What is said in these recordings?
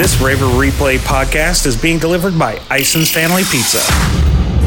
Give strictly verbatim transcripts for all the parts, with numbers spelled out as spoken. This Raver Replay podcast is being delivered by Ison's Family Pizza.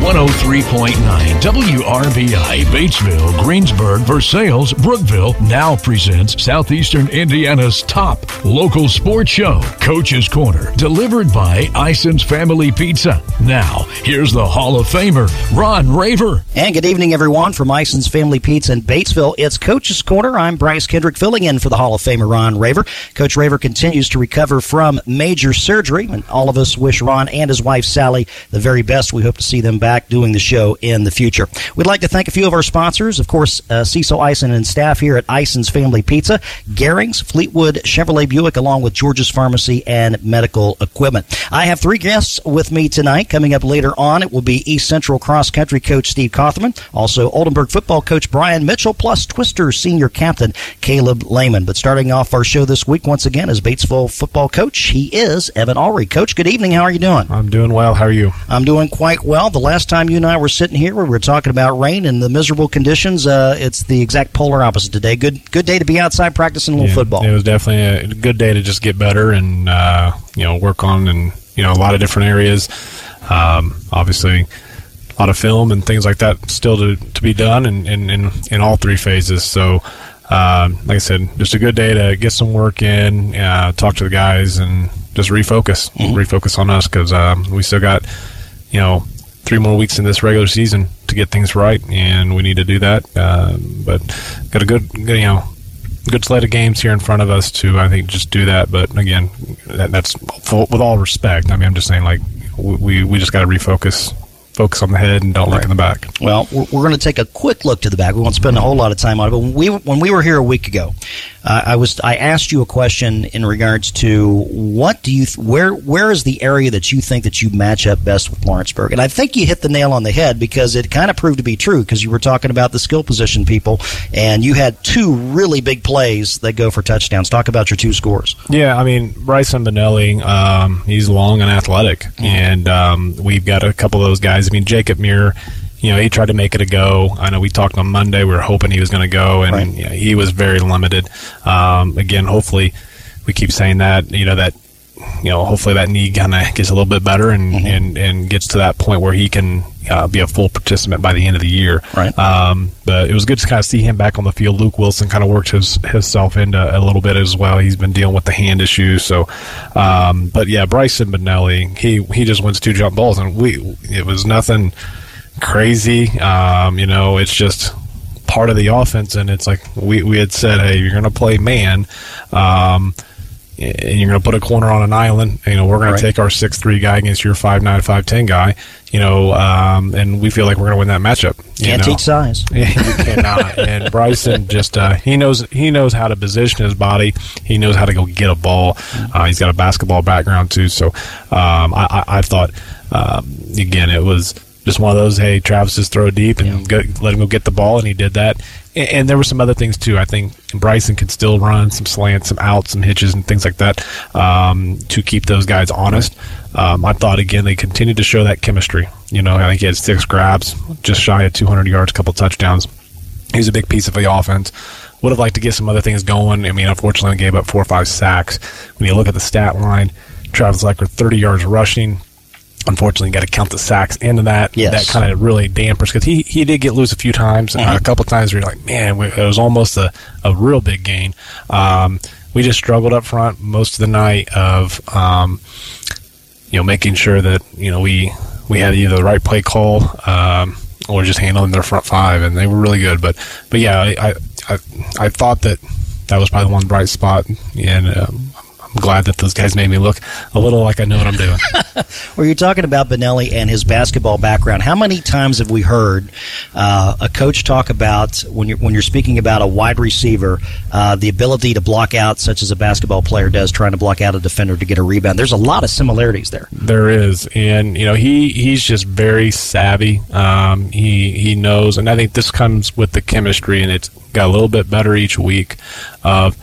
one oh three point nine W R B I, Batesville, Greensburg, Versailles, Brookville now presents Southeastern Indiana's top local sports show, Coach's Corner, delivered by Ison's Family Pizza. Now, here's the Hall of Famer, Ron Raver. And good evening, everyone, from Ison's Family Pizza in Batesville. It's Coach's Corner. I'm Bryce Kendrick, filling in for the Hall of Famer, Ron Raver. Coach Raver continues to recover from major surgery, and all of us wish Ron and his wife, Sally, the very best. We hope to see them back doing the show in the future. We'd like to thank a few of our sponsors, of course, uh, Cecil Ison and staff here at Ison's Family Pizza, Gehring's, Fleetwood, Chevrolet Buick, along with George's Pharmacy and Medical Equipment. I have three guests with me tonight. Coming up later on, it will be East Central Cross Country coach Steve Cotherman, also Oldenburg football coach Brian Mitchell, plus Twister senior captain Caleb Lehman. But starting off our show this week, once again, is Batesville football coach. He is Evan Allrey. Coach, good evening. How are you doing? I'm doing well. How are you? I'm doing quite well. The last time you and I were sitting here, we were talking about rain and the miserable conditions. Uh, it's the exact polar opposite today. Good good day to be outside practicing a little yeah, football. It was definitely a good day to just get better and uh, you know work on and you know a lot of different areas. Um, obviously, a lot of film and things like that still to, to be done in, in, in, in all three phases. So, uh, like I said, just a good day to get some work in, uh, talk to the guys, and just refocus, mm-hmm. refocus on us because um, we still got, you know, three more weeks in this regular season to get things right, and we need to do that. Uh, but got a good, you know, good slate of games here in front of us to, I think, just do that. But again, that, that's full, with all respect. I mean, I'm just saying, like, we we just got to refocus. Focus on the head and don't look right in the back. Well, we're, we're going to take a quick look to the back. We won't spend a whole lot of time on it. But when we, when we were here a week ago, uh, I was I asked you a question in regards to what do you th- where where is the area that you think that you match up best with Lawrenceburg? And I think you hit the nail on the head because it kind of proved to be true because you were talking about the skill position people and you had two really big plays that go for touchdowns. Talk about your two scores. Yeah, I mean Bryson Benelli, um, he's long and athletic, mm-hmm. and um, we've got a couple of those guys. I mean, Jacob Muir, you know, he tried to make it a go. I know we talked on Monday. We were hoping he was going to go, and right. you know, he was very limited. Um, again, hopefully, we keep saying that, you know, that, you know, hopefully that knee kind of gets a little bit better and, mm-hmm. and, and gets to that point where he can uh, be a full participant by the end of the year. Right. Um, but it was good to kind of see him back on the field. Luke Wilson kind of worked his himself into a little bit as well. He's been dealing with the hand issues. So, um, but yeah, Bryson Benelli, he he just wins two jump balls, and we it was nothing crazy. Um, you know, it's just part of the offense, and it's like we we had said, hey, you're going to play man. Um, and you're going to put a corner on an island, you know, we're going right. to take our six three guy against your five nine, five ten guy, you know, um, and we feel like we're going to win that matchup. You can't know? teach size. Yeah, you cannot. And Bryson just, uh, he knows he knows how to position his body. He knows how to go get a ball. Uh, he's got a basketball background, too. So um, I, I, I thought, um, again, it was just one of those, hey, Travis, just throw deep and yeah. go, let him go get the ball, and he did that. And there were some other things, too. I think Bryson could still run some slants, some outs, some hitches, and things like that um, to keep those guys honest. Um, I thought, again, they continued to show that chemistry. You know, I think he had six grabs, just shy of two hundred yards, a couple touchdowns. He was a big piece of the offense. Would have liked to get some other things going. I mean, unfortunately, they gave up four or five sacks. When you look at the stat line, Travis Lecker, thirty yards rushing. Unfortunately, you got to count the sacks into that. Yes. That kind of really dampers because he, he did get loose a few times, mm-hmm. uh, a couple times where you're like, man, it was almost a, a real big gain. Um, we just struggled up front most of the night of, um, you know, making sure that, you know, we, we had either the right play call um, or just handling their front five, and they were really good. But, but yeah, I, I, I thought that that was probably one bright spot, and um, I'm glad that those guys made me look a little like I know what I'm doing. Well, you're talking about Benelli and his basketball background. How many times have we heard uh, a coach talk about, when you're, when you're speaking about a wide receiver, uh, the ability to block out, such as a basketball player does, trying to block out a defender to get a rebound? There's a lot of similarities there. There is. And, you know, he, he's just very savvy. Um, he, he knows. And I think this comes with the chemistry, and it's got a little bit better each week of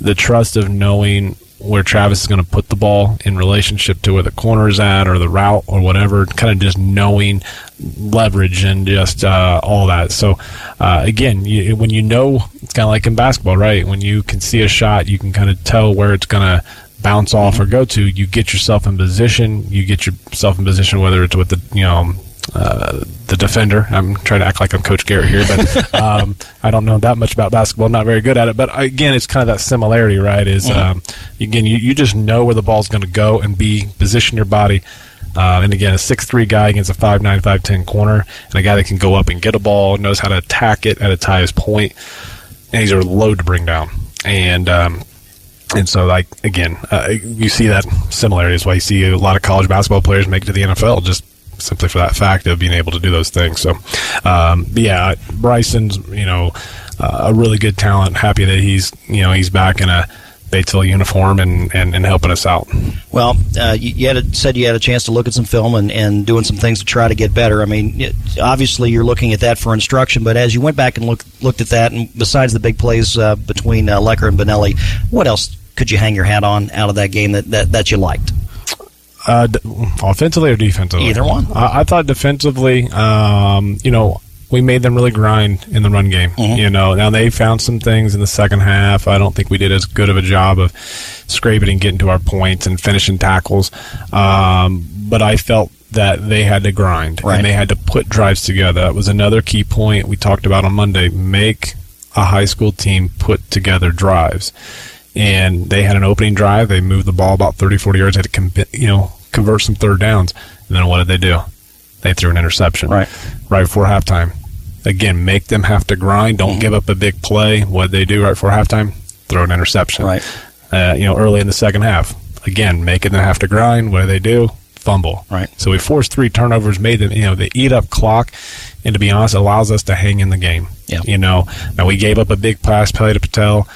the trust of knowing where Travis is going to put the ball in relationship to where the corner is at or the route or whatever, kind of just knowing leverage and just uh, all that. So, uh, again, you, when you know, it's kind of like in basketball, right? When you can see a shot, you can kind of tell where it's going to bounce off or go to, you get yourself in position. You get yourself in position, whether it's with the, you know, Uh, the defender. I'm trying to act like I'm Coach Garrett here, but um, I don't know that much about basketball. I'm not very good at it. But, again, it's kind of that similarity, right, is, yeah. um, again, you, you just know where the ball's going to go and be, position your body. Uh, and, again, a six three guy against a five nine, five ten corner, and a guy that can go up and get a ball, knows how to attack it at its highest point. And these are load to bring down. And um, and so, like, again, uh, you see that similarity. That's why you see a lot of college basketball players make it to the N F L, just simply for that fact of being able to do those things. So, um, yeah, Bryson's, you know, uh, a really good talent. Happy that he's, you know, he's back in a Batesville uniform and, and, and helping us out. Well, uh, you, you had a, said you had a chance to look at some film and, and doing some things to try to get better. I mean, it, obviously you're looking at that for instruction, but as you went back and look, looked at that, and besides the big plays uh, between uh, Lecker and Benelli, what else could you hang your hat on out of that game that, that, that you liked? Uh, offensively or defensively? Either one. I, I thought defensively, um, you know, we made them really grind in the run game. Mm-hmm. You know, now they found some things in the second half. I don't think we did as good of a job of scraping and getting to our points and finishing tackles. Um, but I felt that they had to grind, right, and they had to put drives together. That was another key point we talked about on Monday. Make a high school team put together drives. And they had an opening drive. They moved the ball about thirty, forty yards. Had to, com- you know, convert some third downs. And then what did they do? They threw an interception right, right before halftime. Again, make them have to grind. Don't mm-hmm. give up a big play. What they do right before halftime? Throw an interception. Right. Uh, you know, early in the second half. Again, making them have to grind. What do they do? Fumble. Right. So we forced three turnovers. Made them, you know, they eat up clock. And to be honest, it allows us to hang in the game. Yeah. You know, now we gave up a big pass play to Patel.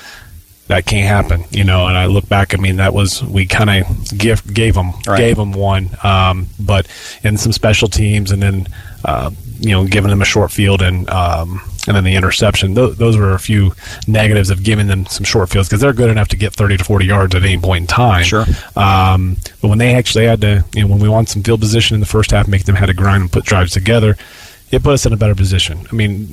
That can't happen, you know. And I look back. I mean, that was we kind of gift gave them right. gave them one, um, but in some special teams, and then uh, you know, giving them a short field, and um, and then the interception. Th- those were a few negatives of giving them some short fields because they're good enough to get thirty to forty yards at any point in time. Sure. Um, but when they actually had to, you know, when we won some field position in the first half, make them had to grind and put drives together, it put us in a better position. I mean,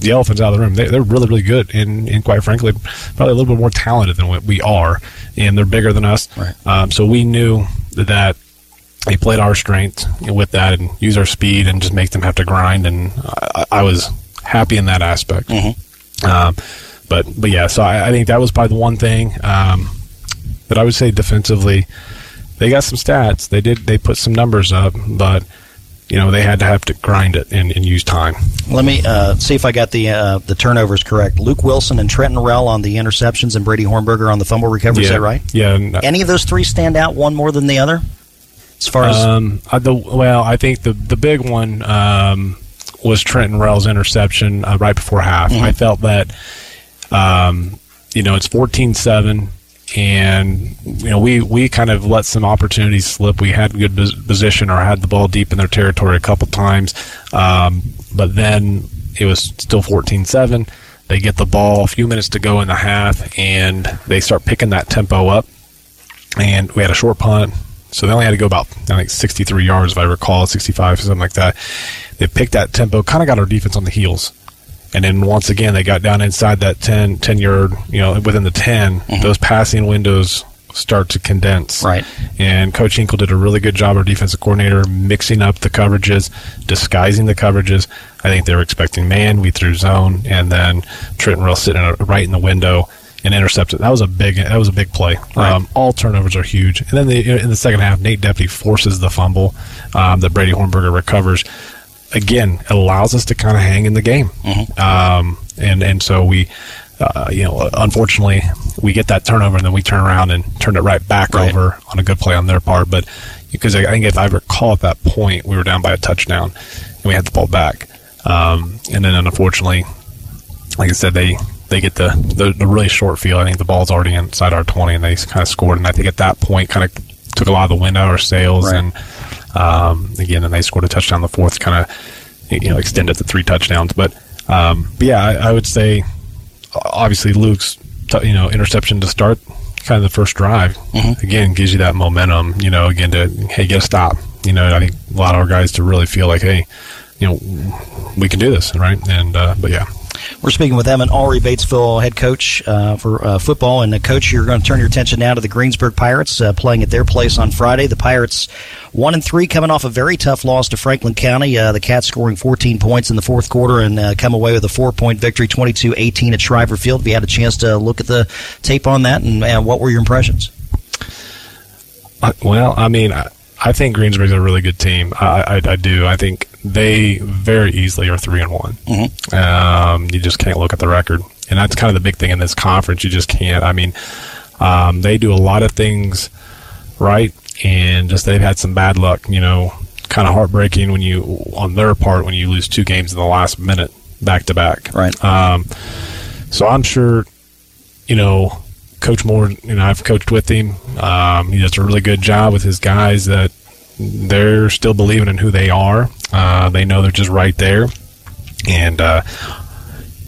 the elephant's out of the room. They, they're really, really good, and, and quite frankly, probably a little bit more talented than what we are, and they're bigger than us. Right. Um, so we knew that they played our strength with that and use our speed and just make them have to grind, and I, I was happy in that aspect. Mm-hmm. Um, but, but yeah, so I, I think that was probably the one thing um, that I would say defensively. They got some stats. They did. They put some numbers up, but you know, they had to have to grind it and, and use time. Let me uh, see if I got the uh, the turnovers correct. Luke Wilson and Trenton Rill on the interceptions and Brady Hornberger on the fumble recovery. Yeah. Is that right? Yeah. No. Any of those three stand out, one more than the other? As far as um, I, the, well, I think the the big one um, was Trenton Rell's interception uh, right before half. Mm-hmm. I felt that um, you know, it's fourteen seven. And, you know, we, we kind of let some opportunities slip. We had good position or had the ball deep in their territory a couple times. Um, but then it was still fourteen seven. They get the ball, a few minutes to go in the half, and they start picking that tempo up. And we had a short punt. So they only had to go about, I think, sixty-three yards, if I recall, sixty-five, something like that. They picked that tempo, kind of got our defense on the heels. And then once again, they got down inside that ten, ten yard, you know, within the ten, mm-hmm. those passing windows start to condense. Right. And Coach Hinkle did a really good job, our defensive coordinator, mixing up the coverages, disguising the coverages. I think they were expecting man, we threw zone, and then Trenton Rill sitting right in the window and intercepted. That was a big, that was a big play. Right. Um, all turnovers are huge. And then they, in the second half, Nate Deputy forces the fumble um, that Brady Hornberger recovers. Again, it allows us to kind of hang in the game. Mm-hmm. Um, and, and so we, uh, you know, unfortunately, we get that turnover, and then we turn around and turn it right back right. over on a good play on their part. But because I think if I recall at that point, we were down by a touchdown, and we had the ball back. Um, and then, unfortunately, like I said, they, they get the, the, the really short field. I think the ball's already inside our twenty, and they kind of scored. And I think at that point kind of took a lot of the wind out of our sails. Right. And Um, again, and they scored a touchdown in the fourth, kind of, you know, extended to three touchdowns. But, um, but yeah, I, I would say, obviously, Luke's, t- you know, interception to start kind of the first drive, mm-hmm. again, gives you that momentum, you know, again, to, hey, get a stop. You know, I think a lot of our guys to really feel like, hey, you know, we can do this, right? And, uh, but yeah. We're speaking with Evan Allrey, Batesville head coach uh, for uh, football. And, uh, Coach, you're going to turn your attention now to the Greensburg Pirates uh, playing at their place on Friday. The Pirates one and three, coming off a very tough loss to Franklin County. Uh, the Cats scoring fourteen points in the fourth quarter and uh, come away with a four-point victory, twenty-two eighteen at Shriver Field. If you had a chance to look at the tape on that, and uh, what were your impressions? Uh, well, I mean, I, I think Greensburg's a really good team. I, I, I do. I think they very easily are three and one. Mm-hmm. Um, you just can't look at the record, and that's kind of the big thing in this conference. You just can't. I mean, um, they do a lot of things right, and just they've had some bad luck. You know, kind of heartbreaking when you on their part when you lose two games in the last minute back to back. Right. Um, so I'm sure, you know. Coach Moore, you know, I've coached with him. Um, he does a really good job with his guys that they're still believing in who they are. Uh, they know they're just right there. And uh,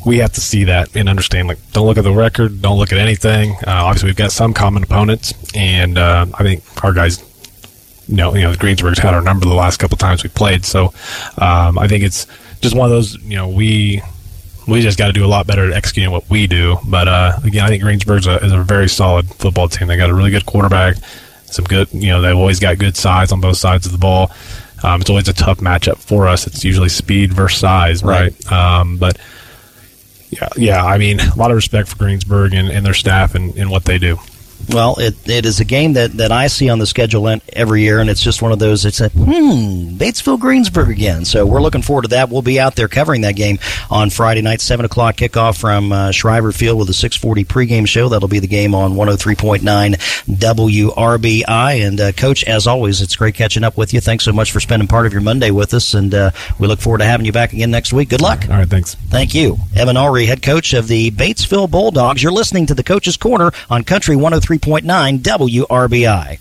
we have to see that and understand, like, don't look at the record. Don't look at anything. Uh, obviously, we've got some common opponents. And uh, I think our guys, you know, you know, Greensburg's had our number the last couple times we played. So um, I think it's just one of those, you know, we – We just got to do a lot better at executing what we do. But, uh, again, I think Greensburg's a, is a very solid football team. They got a really good quarterback, some good, you know, they've always got good size on both sides of the ball. Um, it's always a tough matchup for us. It's usually speed versus size, right? right. Um, but, yeah, yeah, I mean, a lot of respect for Greensburg and, and their staff and, and what they do. Well, it it is a game that, that I see on the schedule every year, and it's just one of those. It's a hmm, Batesville Greensburg again. So we're looking forward to that. We'll be out there covering that game on Friday night, seven o'clock kickoff from uh, Shriver Field with a six forty pregame show. That'll be the game on one hundred three point nine W R B I. And uh, Coach, as always, it's great catching up with you. Thanks so much for spending part of your Monday with us, and uh, we look forward to having you back again next week. Good luck. All right, thanks. Thank you, Evan Allrey, head coach of the Batesville Bulldogs. You're listening to the Coach's Corner on Country one hundred three. three point nine W R B I.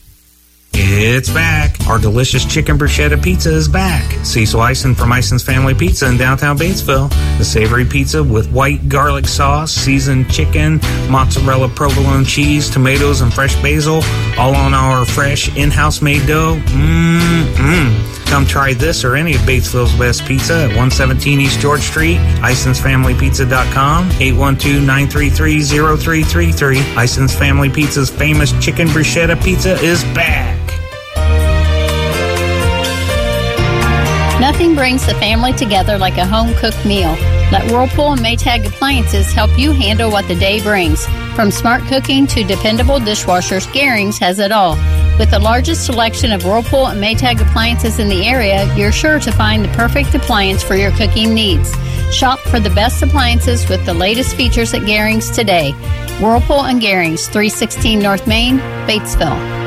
It's back. Our delicious chicken bruschetta pizza is back. Cecil Ison from Ison's Family Pizza in downtown Batesville. The savory pizza with white garlic sauce, seasoned chicken, mozzarella provolone cheese, tomatoes, and fresh basil, all on our fresh in-house made dough. Mmm. Come try this or any of Batesville's best pizza at one seventeen East George Street, Ison's Family Pizza dot com, eight one two, nine three three, zero three three three. Ison's Family Pizza's famous chicken bruschetta pizza is back. Nothing brings the family together like a home-cooked meal. Let Whirlpool and Maytag appliances help you handle what the day brings. From smart cooking to dependable dishwashers, Gehring's has it all. With the largest selection of Whirlpool and Maytag appliances in the area, you're sure to find the perfect appliance for your cooking needs. Shop for the best appliances with the latest features at Gehring's today. Whirlpool and Gehring's, three sixteen North Main, Batesville.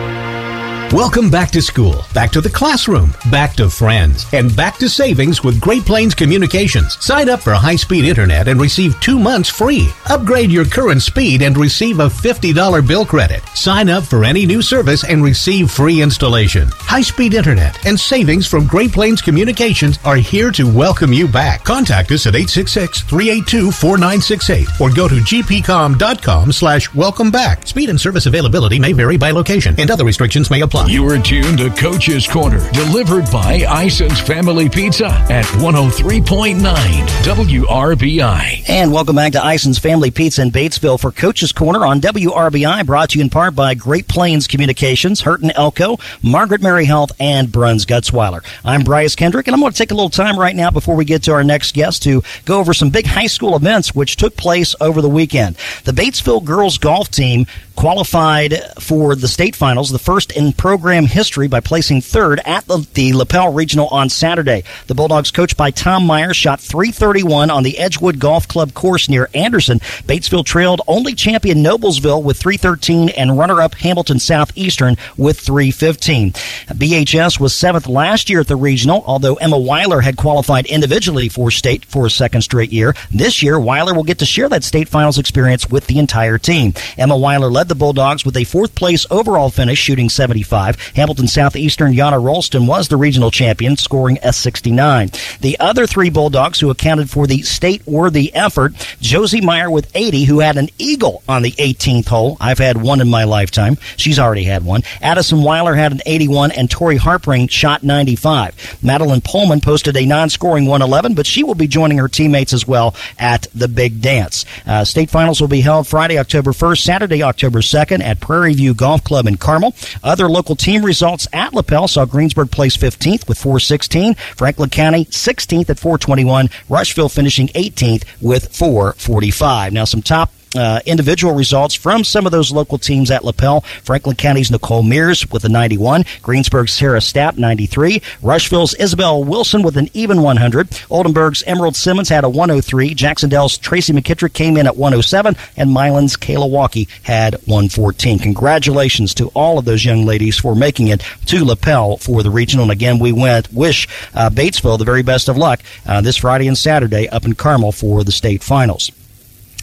Welcome back to school, back to the classroom, back to friends, and back to savings with Great Plains Communications. Sign up for high-speed internet and receive two months free. Upgrade your current speed and receive a fifty dollars bill credit. Sign up for any new service and receive free installation. High-speed internet and savings from Great Plains Communications are here to welcome you back. Contact us at eight six six, three eight two, four nine six eight or go to g p com dot com slash welcome back. Speed and service availability may vary by location, and other restrictions may apply. You are tuned to Coach's Corner, delivered by Ison's Family Pizza at one oh three point nine W R B I. And welcome back to Ison's Family Pizza in Batesville for Coach's Corner on W R B I, brought to you in part by Great Plains Communications, Hurton Elko, Margaret Mary Health, and Bruns Gutzweiler. I'm Bryce Kendrick, and I'm going to take a little time right now before we get to our next guest to go over some big high school events which took place over the weekend. The Batesville girls golf team qualified for the state finals, the first in program history, by placing third at the, the Lapel Regional on Saturday. The Bulldogs, coached by Tom Meyer, shot three thirty-one on the Edgewood Golf Club course near Anderson. Batesville trailed only champion Noblesville with three thirteen and runner-up Hamilton Southeastern with three fifteen. B H S was seventh last year at the regional, although Emma Weiler had qualified individually for state for a second straight year. This year, Weiler will get to share that state finals experience with the entire team. Emma Weiler led led the Bulldogs with a fourth-place overall finish, shooting seventy-five. Hamilton Southeastern Yana Rolston was the regional champion, scoring a sixty-nine. The other three Bulldogs who accounted for the state-worthy effort, Josie Meyer with eighty, who had an eagle on the eighteenth hole. I've had one in my lifetime. She's already had one. Addison Weiler had an eighty-one, and Tori Harpering shot ninety-five. Madeline Pullman posted a non-scoring one eleven, but she will be joining her teammates as well at the Big Dance. Uh, state finals will be held Friday, October first, Saturday, October second at Prairie View Golf Club in Carmel. Other local team results at LaPel saw Greensburg place fifteenth with four sixteen, Franklin County sixteenth at four twenty-one, Rushville finishing eighteenth with four forty-five. Now some top Uh, individual results from some of those local teams at LaPel. Franklin County's Nicole Mears with a ninety-one. Greensburg's Sarah Stapp, ninety-three. Rushville's Isabel Wilson with an even one hundred. Oldenburg's Emerald Simmons had a one oh three. Jack-Cen-Del's Tracy McKittrick came in at one oh seven. And Milan's Kayla Walkie had one fourteen. Congratulations to all of those young ladies for making it to LaPel for the regional. And again, we went wish uh, Batesville the very best of luck uh, this Friday and Saturday up in Carmel for the state finals.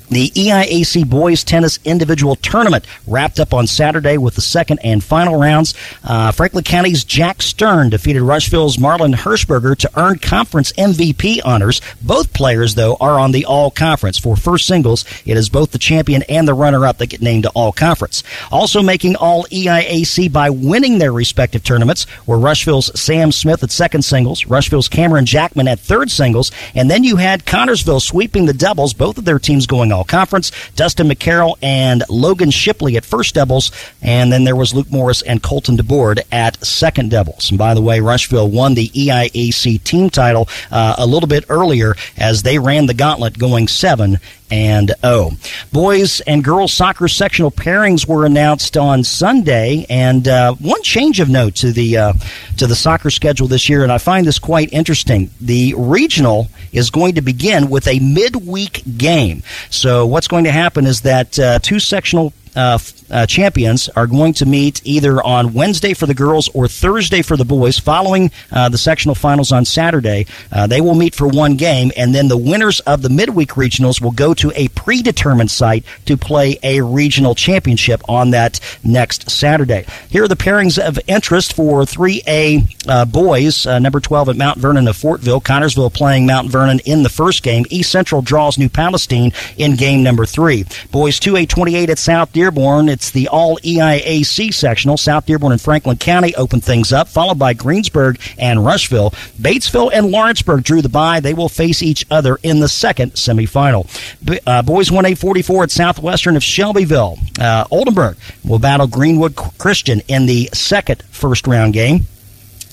The E I A C Boys Tennis Individual Tournament wrapped up on Saturday with the second and final rounds. Uh, Franklin County's Jack Stern defeated Rushville's Marlon Hershberger to earn conference M V P honors. Both players, though, are on the all-conference. For first singles, it is both the champion and the runner-up that get named to all-conference. Also making all-E I A C by winning their respective tournaments were Rushville's Sam Smith at second singles, Rushville's Cameron Jackman at third singles, and then you had Connorsville sweeping the doubles, both of their teams going all conference. Dustin McCarroll and Logan Shipley at first doubles, and then there was Luke Morris and Colton DeBoard at second doubles. And by the way, Rushville won the E I A C team title uh, a little bit earlier as they ran the gauntlet going seven and oh. Boys and girls soccer sectional pairings were announced on Sunday, and uh, one change of note to the uh, to the soccer schedule this year, and I find this quite interesting. The regional is going to begin with a midweek game. So what's going to happen is that uh, two sectional Uh, uh, champions are going to meet either on Wednesday for the girls or Thursday for the boys. Following uh, the sectional finals on Saturday, uh, they will meet for one game, and then the winners of the midweek regionals will go to a predetermined site to play a regional championship on that next Saturday. Here are the pairings of interest for three A uh, boys. Uh, number twelve at Mount Vernon of Fortville. Connorsville playing Mount Vernon in the first game. East Central draws New Palestine in game number three. Boys two A twenty-eight at South Dearborn. Dearborn, it's the all-E I A C sectional. South Dearborn and Franklin County open things up, followed by Greensburg and Rushville. Batesville and Lawrenceburg drew the bye. They will face each other in the second semifinal. B- uh, Boys one A forty-four at Southwestern of Shelbyville. Uh, Oldenburg will battle Greenwood Christian in the second first-round game.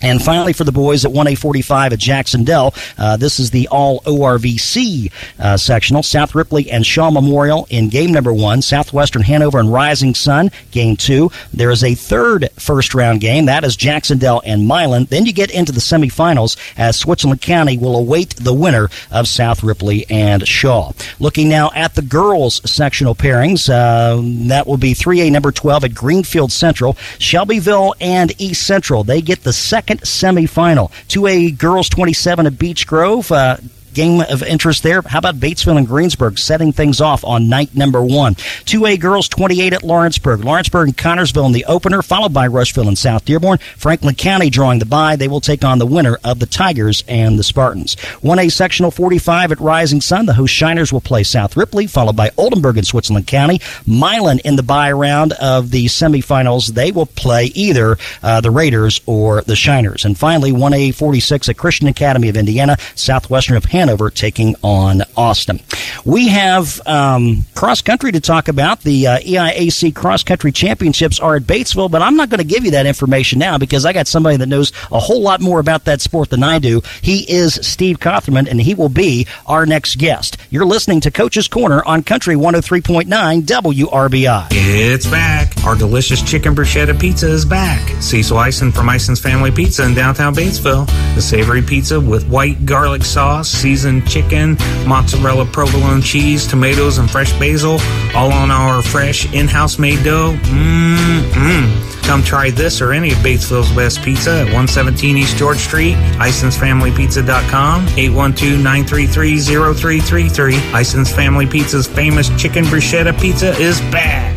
And finally, for the boys at one A forty-five at Jac-Cen-Del, uh, this is the all-O R V C uh, sectional. South Ripley and Shaw Memorial in game number one. Southwestern Hanover and Rising Sun, game two. There is a third first-round game. That is Jac-Cen-Del and Milan. Then you get into the semifinals as Switzerland County will await the winner of South Ripley and Shaw. Looking now at the girls' sectional pairings, uh, that will be three A number twelve at Greenfield Central. Shelbyville and East Central, they get the second semifinal. two A girls twenty-seven at Beech Grove. Uh, game of interest there. How about Batesville and Greensburg setting things off on night number one? two A girls twenty-eight at Lawrenceburg. Lawrenceburg and Connorsville in the opener, followed by Rushville and South Dearborn. Franklin County drawing the bye. They will take on the winner of the Tigers and the Spartans. one A sectional forty-five at Rising Sun. The host Shiners will play South Ripley, followed by Oldenburg and Switzerland County. Milan in the bye round of the semifinals. They will play either uh, the Raiders or the Shiners. And finally, one A forty-six at Christian Academy of Indiana. Southwestern of Hanover Hanover taking on Austin. We have um, cross-country to talk about. The uh, E I A C cross-country championships are at Batesville, but I'm not going to give you that information now because I got somebody that knows a whole lot more about that sport than I do. He is Steve Cotherman, and he will be our next guest. You're listening to Coach's Corner on Country one oh three point nine W R B I. It's back. Our delicious chicken bruschetta pizza is back. Cecil Ison from Ison's Family Pizza in downtown Batesville. The savory pizza with white garlic sauce, seasoned chicken, mozzarella, provolone cheese, tomatoes, and fresh basil, all on our fresh in-house made dough. Mmm. Come try this or any of Batesville's best pizza at one seventeen East George Street, Ison's Family Pizza dot com, eight one two, nine three three, zero three three three. Ison's Family Pizza's famous chicken bruschetta pizza is back.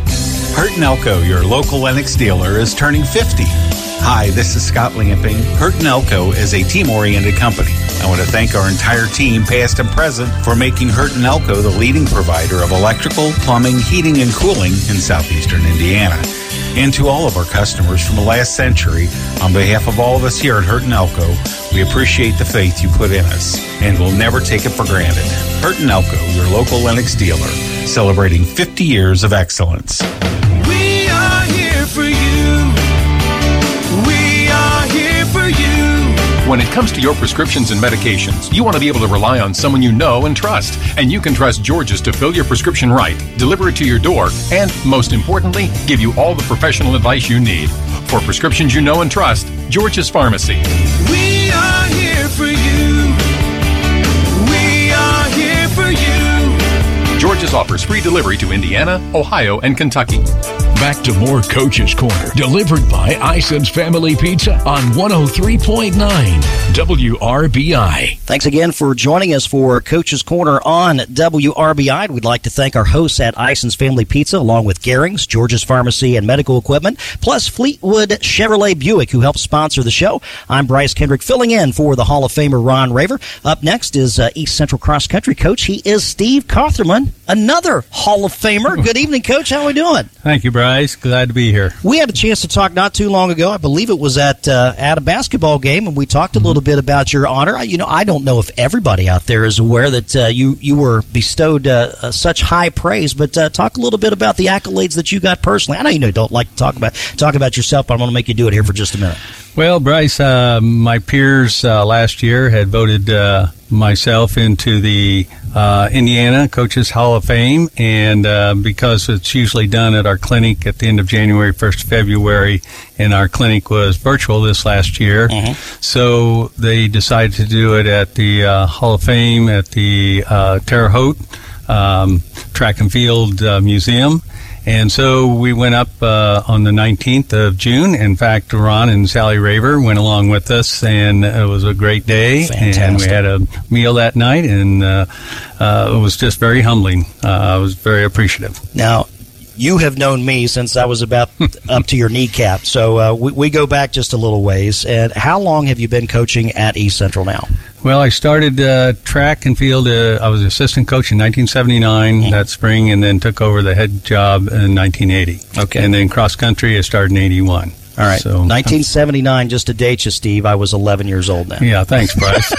Hurt and Elko, your local Lennox dealer, is turning fifty. Hi, this is Scott Lamping. Hurt and Elko is a team-oriented company. I want to thank our entire team, past and present, for making Hurt and Elko the leading provider of electrical, plumbing, heating, and cooling in southeastern Indiana. And to all of our customers from the last century, on behalf of all of us here at Hurt and Elko, we appreciate the faith you put in us, and we'll never take it for granted. Hurt and Elko, your local Lennox dealer, celebrating fifty years of excellence. We are here for you. We are here for you. When it comes to your prescriptions and medications, you want to be able to rely on someone you know and trust. And you can trust George's to fill your prescription right, deliver it to your door, and, most importantly, give you all the professional advice you need. For prescriptions you know and trust, George's Pharmacy. We are here for you. We are here for you. George's offers free delivery to Indiana, Ohio, and Kentucky. Back to more Coach's Corner, delivered by Ison's Family Pizza on one oh three point nine W R B I. Thanks again for joining us for Coach's Corner on W R B I. We'd like to thank our hosts at Ison's Family Pizza, along with Gehring's, George's Pharmacy and Medical Equipment, plus Fleetwood Chevrolet Buick, who helps sponsor the show. I'm Bryce Kendrick, filling in for the Hall of Famer Ron Raver. Up next is uh, East Central Cross Country coach. He is Steve Cotherman, another Hall of Famer. Good evening, Coach. How are we doing? Thank you, Bryce. Glad to be here. We had a chance to talk not too long ago. I believe it was at uh, at a basketball game, and we talked a mm-hmm. little bit about your honor. I, you know, I don't know if everybody out there is aware that uh, you you were bestowed uh, uh, such high praise. But uh, talk a little bit about the accolades that you got personally. I know you know, don't like to talk about talk about yourself, but I'm going to make you do it here for just a minute. Well, Bryce, uh, my peers uh, last year had voted uh, myself into the uh, Indiana Coaches Hall of Fame, and uh, because it's usually done at our clinic at the end of January, first of February, and our clinic was virtual this last year, mm-hmm. so they decided to do it at the uh, Hall of Fame at the uh, Terre Haute um, Track and Field uh, Museum. And so we went up uh, on the nineteenth of June. In fact, Ron and Sally Raver went along with us, and it was a great day. Fantastic. And we had a meal that night, and uh, uh, it was just very humbling. Uh, I was very appreciative. Now, you have known me since I was about up to your kneecap, so uh, we, we go back just a little ways. And how long have you been coaching at East Central now? Well, I started uh, track and field. Uh, I was assistant coach in nineteen seventy-nine mm-hmm. that spring, and then took over the head job in nineteen eighty. Okay. And then cross country, I started in eighty-one. All right. So, nineteen seventy-nine, just to date you, Steve, I was eleven years old then. Yeah, thanks, Bryce.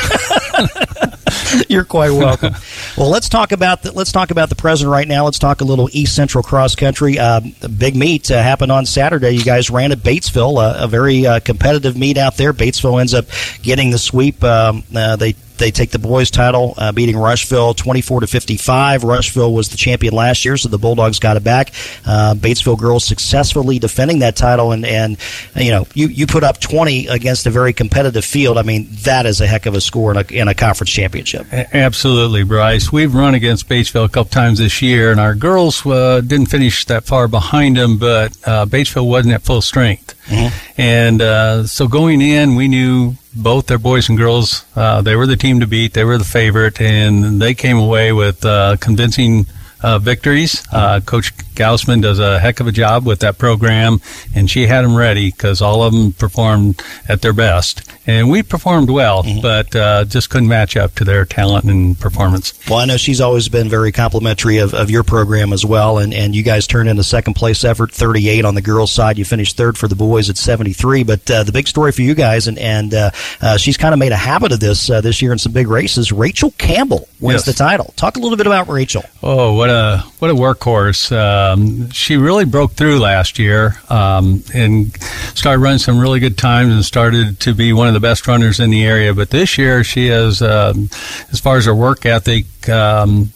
You're quite welcome. Well, let's talk about the, let's talk about the present right now. Let's talk a little East Central cross country. Um, the big meet uh, happened on Saturday. You guys ran at Batesville, uh, a very uh, competitive meet out there. Batesville ends up getting the sweep. Um, uh, they. They take the boys' title, uh, beating Rushville twenty-four to fifty-five. Rushville was the champion last year, so the Bulldogs got it back. Uh, Batesville girls successfully defending that title, and, and you know, you, you put up twenty against a very competitive field. I mean, that is a heck of a score in a, in a conference championship. Absolutely, Bryce. We've run against Batesville a couple times this year, and our girls uh, didn't finish that far behind them, but uh, Batesville wasn't at full strength. Mm-hmm. And uh, so going in, we knew both their boys and girls, uh, they were the team to beat. They were the favorite, and they came away with uh, convincing uh, victories. Uh, Coach Gaussman does a heck of a job with that program, and she had them ready because all of them performed at their best. And we performed well, mm-hmm. but uh, just couldn't match up to their talent and performance. Well, I know she's always been very complimentary of, of your program as well, and, and you guys turned in a second-place effort, thirty-eight on the girls' side. You finished third for the boys at seventy-three, but uh, the big story for you guys, and, and uh, uh, she's kind of made a habit of this uh, this year in some big races, Rachel Campbell wins yes. the title. Talk a little bit about Rachel. Oh, what a, what a workhorse. Uh, Um, she really broke through last year um, and started running some really good times and started to be one of the best runners in the area. But this year she is, um, as far as her work ethic, um,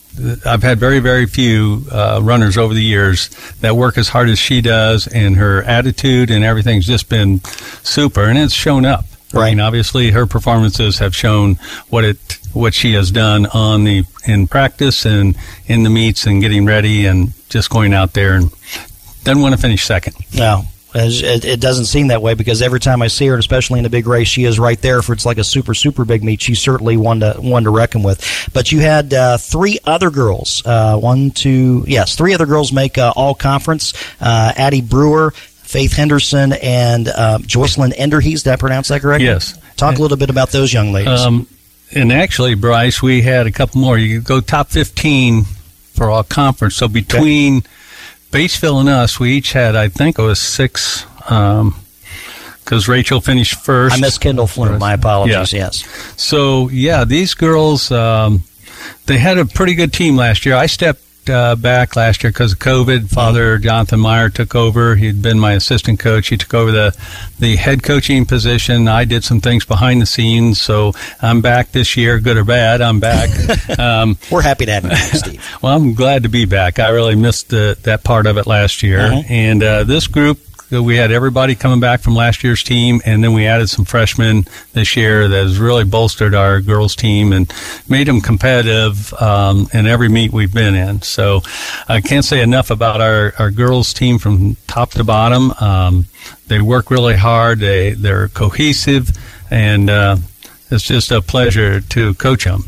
I've had very, very few uh, runners over the years that work as hard as she does, and her attitude and everything's just been super, and it's shown up. Right. I mean, obviously, her performances have shown what it what she has done on the in practice and in the meets and getting ready and just going out there, and doesn't want to finish second. No. It, it doesn't seem that way because every time I see her, especially in a big race, she is right there. If it's like a super, super big meet, she's certainly one to one to reckon with. But you had uh, three other girls, uh, one, two, yes, three other girls make uh, all conference. Uh, Addie Brewer, Faith Henderson, and uh, Joycelyn Enderhees. Did I pronounce that correctly? Yes. Talk a little bit about those young ladies. Um, and actually, Bryce, we had a couple more. You go top fifteen for all conference. So between okay. Batesville and us, we each had, I think it was six, because um, Rachel finished first. I missed Kendall Flume. My apologies, yeah. yes. So, yeah, these girls, um, they had a pretty good team last year. I stepped uh, back last year because of COVID. Father mm-hmm. Jonathan Meyer took over. He'd been my assistant coach. He took over the, the head coaching position. I did some things behind the scenes, so I'm back this year, good or bad. I'm back. Um, We're happy to have you back, Steve. Well, I'm glad to be back. I really missed uh, that part of it last year. Uh-huh. And uh, this group, we had everybody coming back from last year's team, and then we added some freshmen this year that has really bolstered our girls' team and made them competitive um, in every meet we've been in. So I can't say enough about our, our girls' team from top to bottom. Um, they work really hard. They, they're cohesive, and uh, it's just a pleasure to coach them.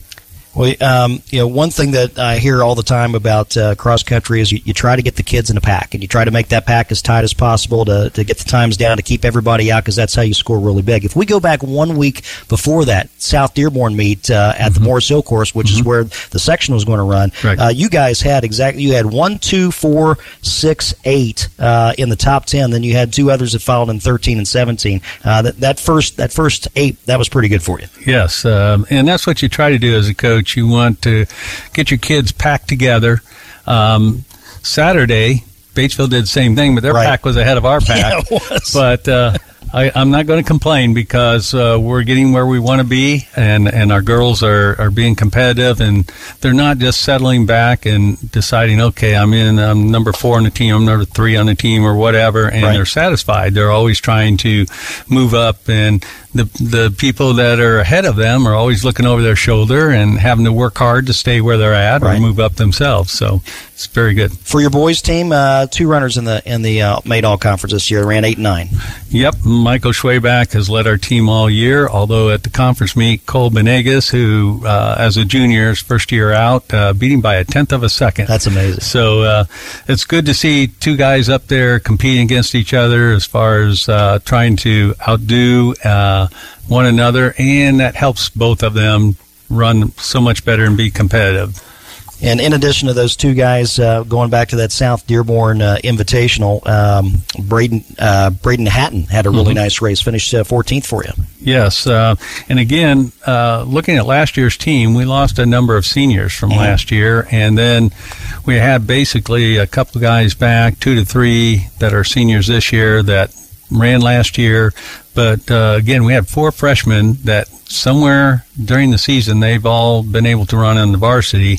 Well, um, you know, one thing that I hear all the time about uh, cross country is you, you try to get the kids in a pack, and you try to make that pack as tight as possible to, to get the times down, to keep everybody out, because that's how you score really big. If we go back one week before that South Dearborn meet uh, at mm-hmm. the Morris Hill course, which mm-hmm. is where the section was going to run, right. uh, you guys had exactly you had one, two, four, six, eight uh, in the top ten. Then you had two others that followed in thirteen and seventeen. Uh, that that first that first eight that was pretty good for you. Yes, um, and that's what you try to do as a coach. You want to get your kids packed together. Um, Saturday, Batesville did the same thing, but their right. pack was ahead of our pack. Yeah, it was. But uh, I, I'm not going to complain because uh, we're getting where we want to be, and, and our girls are, are being competitive, and they're not just settling back and deciding, okay, I'm in, I'm number four on the team, I'm number three on the team, or whatever, and right. they're satisfied. They're always trying to move up, and the the people that are ahead of them are always looking over their shoulder and having to work hard to stay where they're at right. or move up themselves. So it's very good for your boys' team. Uh, two runners in the in the uh, made all conference this year. Ran eight and nine. Yep, Michael Schwayback has led our team all year. Although at the conference meet, Cole Benegas, who uh, as a junior, his first year out, uh, beat him by a tenth of a second. That's amazing. So uh, it's good to see two guys up there competing against each other as far as uh, trying to outdo. Uh, one another, and that helps both of them run so much better and be competitive. And in addition to those two guys, uh, going back to that South Dearborn uh, Invitational, um, Braden uh, Braden Hatton had a really mm-hmm. nice race, finished uh, fourteenth for you. Yes, uh, and again, uh, looking at last year's team, we lost a number of seniors from mm-hmm. last year, and then we had basically a couple guys back, two to three that are seniors this year that ran last year. But, uh, again, we had four freshmen that somewhere during the season they've all been able to run on the varsity.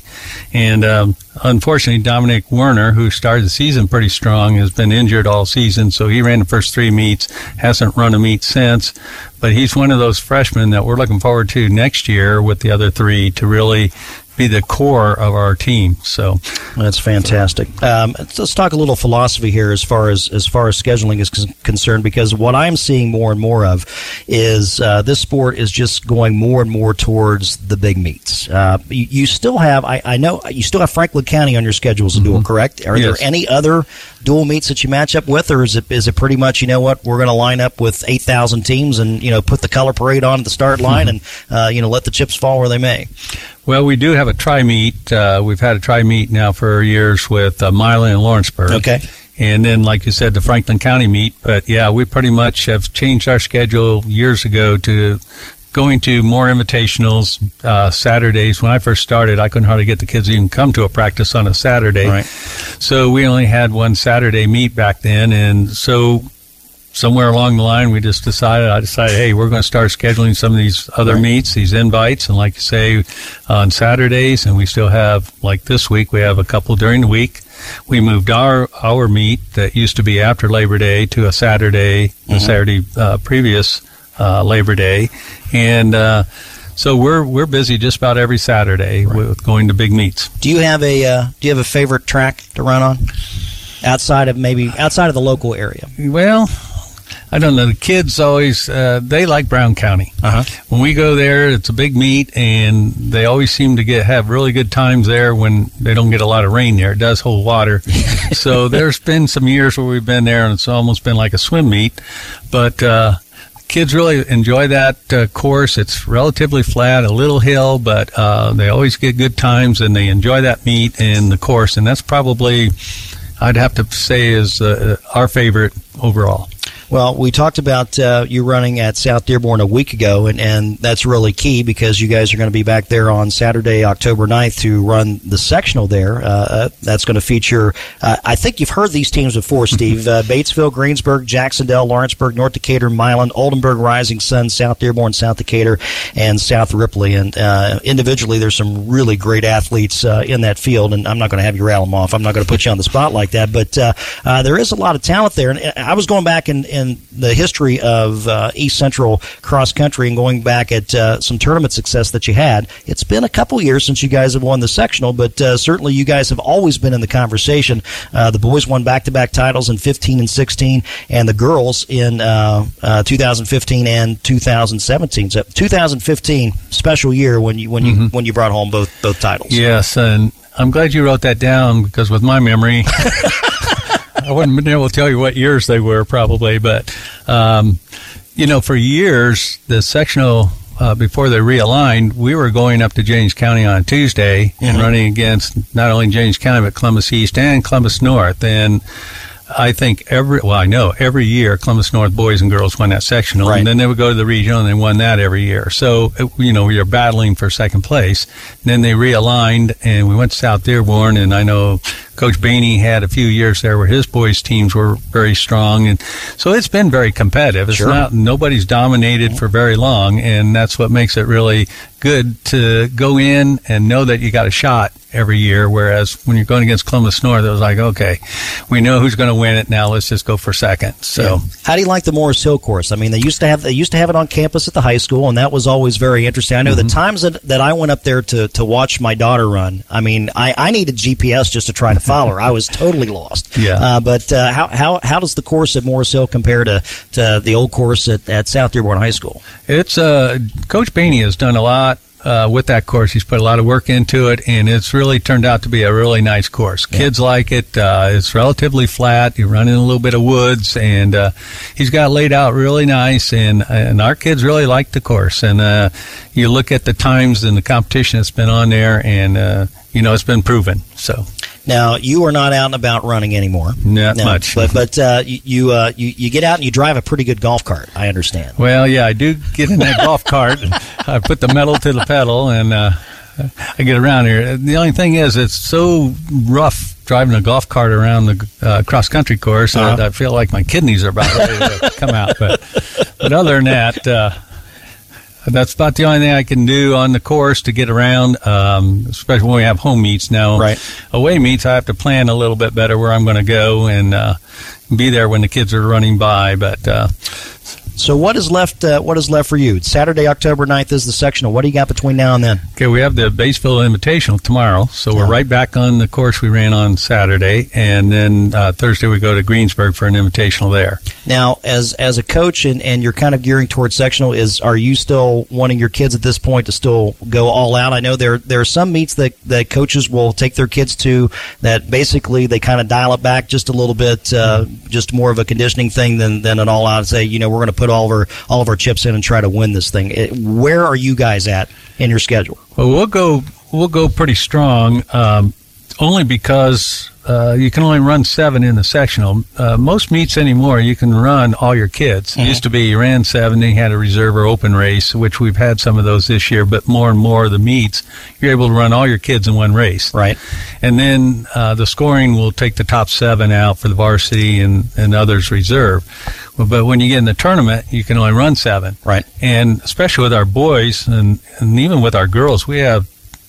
And um, unfortunately, Dominic Werner, who started the season pretty strong, has been injured all season. So he ran the first three meets, hasn't run a meet since. But he's one of those freshmen that we're looking forward to next year with the other three to really be the core of our team. So that's fantastic. Um, let's talk a little philosophy here as far as as far as scheduling is con- concerned, because what I'm seeing more and more of is uh, this sport is just going more and more towards the big meets. Uh, you, you still have, I, I know, you still have Franklin County on your schedule as a mm-hmm. dual, correct? Are yes. there any other dual meets that you match up with, or is it is it pretty much, you know what, we're going to line up with eight thousand teams and, you know, put the color parade on at the start line mm-hmm. and uh, you know, let the chips fall where they may? Well, we do have a tri-meet. Uh, we've had a tri-meet now for years with uh, Milan and Lawrenceburg. Okay. And then, like you said, the Franklin County meet. But, yeah, we pretty much have changed our schedule years ago to going to more invitationals uh, Saturdays. When I first started, I couldn't hardly get the kids to even come to a practice on a Saturday. Right. So we only had one Saturday meet back then. And so somewhere along the line, we just decided, I decided, hey, we're going to start scheduling some of these other right. meets, these invites, and like you say, on Saturdays, and we still have, like this week, we have a couple during the week. We moved our, our meet that used to be after Labor Day to a Saturday, mm-hmm. the Saturday uh, previous uh, Labor Day, and uh, so we're we're busy just about every Saturday right. with going to big meets. Do you have a uh, do you have a favorite track to run on? outside of maybe outside of the local area? Well, I don't know. The kids always, uh, they like Brown County. Uh-huh. When we go there, it's a big meet, and they always seem to get have really good times there when they don't get a lot of rain there. It does hold water. So there's been some years where we've been there, and it's almost been like a swim meet. But uh, kids really enjoy that uh, course. It's relatively flat, a little hill, but uh, they always get good times, and they enjoy that meet and the course. And that's probably, I'd have to say, is uh, our favorite overall. Well, we talked about uh, you running at South Dearborn a week ago, and, and that's really key because you guys are going to be back there on Saturday, October ninth, to run the sectional there. Uh, uh, that's going to feature, uh, I think you've heard these teams before, Steve, uh, Batesville, Greensburg, Jac-Cen-Del, Lawrenceburg, North Decatur, Milan, Oldenburg, Rising Sun, South Dearborn, South Decatur, and South Ripley. And uh, individually, there's some really great athletes uh, in that field, and I'm not going to have you rattle them off. I'm not going to put you on the spot like that, but uh, uh, there is a lot of talent there. And I was going back and, and And the history of uh, East Central cross country and going back at uh, some tournament success that you had. It's been a couple years since you guys have won the sectional, but uh, certainly you guys have always been in the conversation. Uh, the boys won back-to-back titles in fifteen and sixteen, and the girls in uh, uh, two thousand fifteen and two thousand seventeen. So two thousand fifteen, special year when you when mm-hmm. you when you brought home both both titles. Yes, and I'm glad you wrote that down because with my memory. I wouldn't have been able to tell you what years they were probably, but, um, you know, for years, the sectional, uh, before they realigned, we were going up to James County on Tuesday mm-hmm. and running against not only James County, but Columbus East and Columbus North. And I think every, well, I know every year Columbus North boys and girls won that sectional, right. And then they would go to the regional and they won that every year. So, you know, we were battling for second place. And then they realigned and we went to South Dearborn, and I know Coach Bainey had a few years there where his boys' teams were very strong, and so it's been very competitive. It's sure. not nobody's dominated for very long, and that's what makes it really good to go in and know that you got a shot every year, whereas when you're going against Columbus North, it was like, okay, we know who's going to win it now. Let's just go for second. So, yeah. How do you like the Morris Hill course? I mean, they used to have they used to have it on campus at the high school, and that was always very interesting. I know mm-hmm. the times that, that I went up there to, to watch my daughter run, I mean, I, I needed G P S just to try to follow her. I was totally lost. Yeah. Uh, but uh, how, how how does the course at Morris Hill compare to, to the old course at, at South Dearborn High School? It's uh, Coach Bainey has done a lot. Uh, with that course, he's put a lot of work into it, and it's really turned out to be a really nice course. Yeah. Kids like it. Uh, it's relatively flat. You run in a little bit of woods, and uh, he's got it laid out really nice, and and our kids really like the course. And uh, you look at the times and the competition that's been on there, and uh, you know it's been proven. So. Now, you are not out and about running anymore. Not no, much. But but uh, you, uh, you you get out and you drive a pretty good golf cart, I understand. Well, yeah, I do get in that golf cart. I put the metal to the pedal, and uh, I get around here. The only thing is it's so rough driving a golf cart around the uh, cross-country course uh-huh. that I feel like my kidneys are about ready to come out. But, but other than that... Uh, That's about the only thing I can do on the course to get around, um, especially when we have home meets now. Right. Away meets, I have to plan a little bit better where I'm going to go and uh, be there when the kids are running by. But uh, so what is left? Uh, what is left for you? Saturday, October ninth is the sectional. What do you got between now and then? Okay, we have the Batesville Invitational tomorrow, so we're yeah. right back on the course we ran on Saturday, and then uh, Thursday we go to Greensburg for an Invitational there. Now, as as a coach, and, and you're kind of gearing towards sectional, is are you still wanting your kids at this point to still go all out? I know there there are some meets that, that coaches will take their kids to that basically they kind of dial it back just a little bit, uh, just more of a conditioning thing than, than an all-out and say, you know, we're going to put all of, our, all of our chips in and try to win this thing. It, where are you guys at in your schedule? Well, we'll go, we'll go pretty strong um, only because – Uh, you can only run seven in the sectional. Uh, most meets anymore, you can run all your kids. Mm-hmm. It used to be you ran seven, then you had a reserve or open race, which we've had some of those this year, but more and more of the meets, you're able to run all your kids in one race. Right. And then uh, the scoring will take the top seven out for the varsity and, and others reserve. But when you get in the tournament, you can only run seven. Right. And especially with our boys and, and even with our girls, we have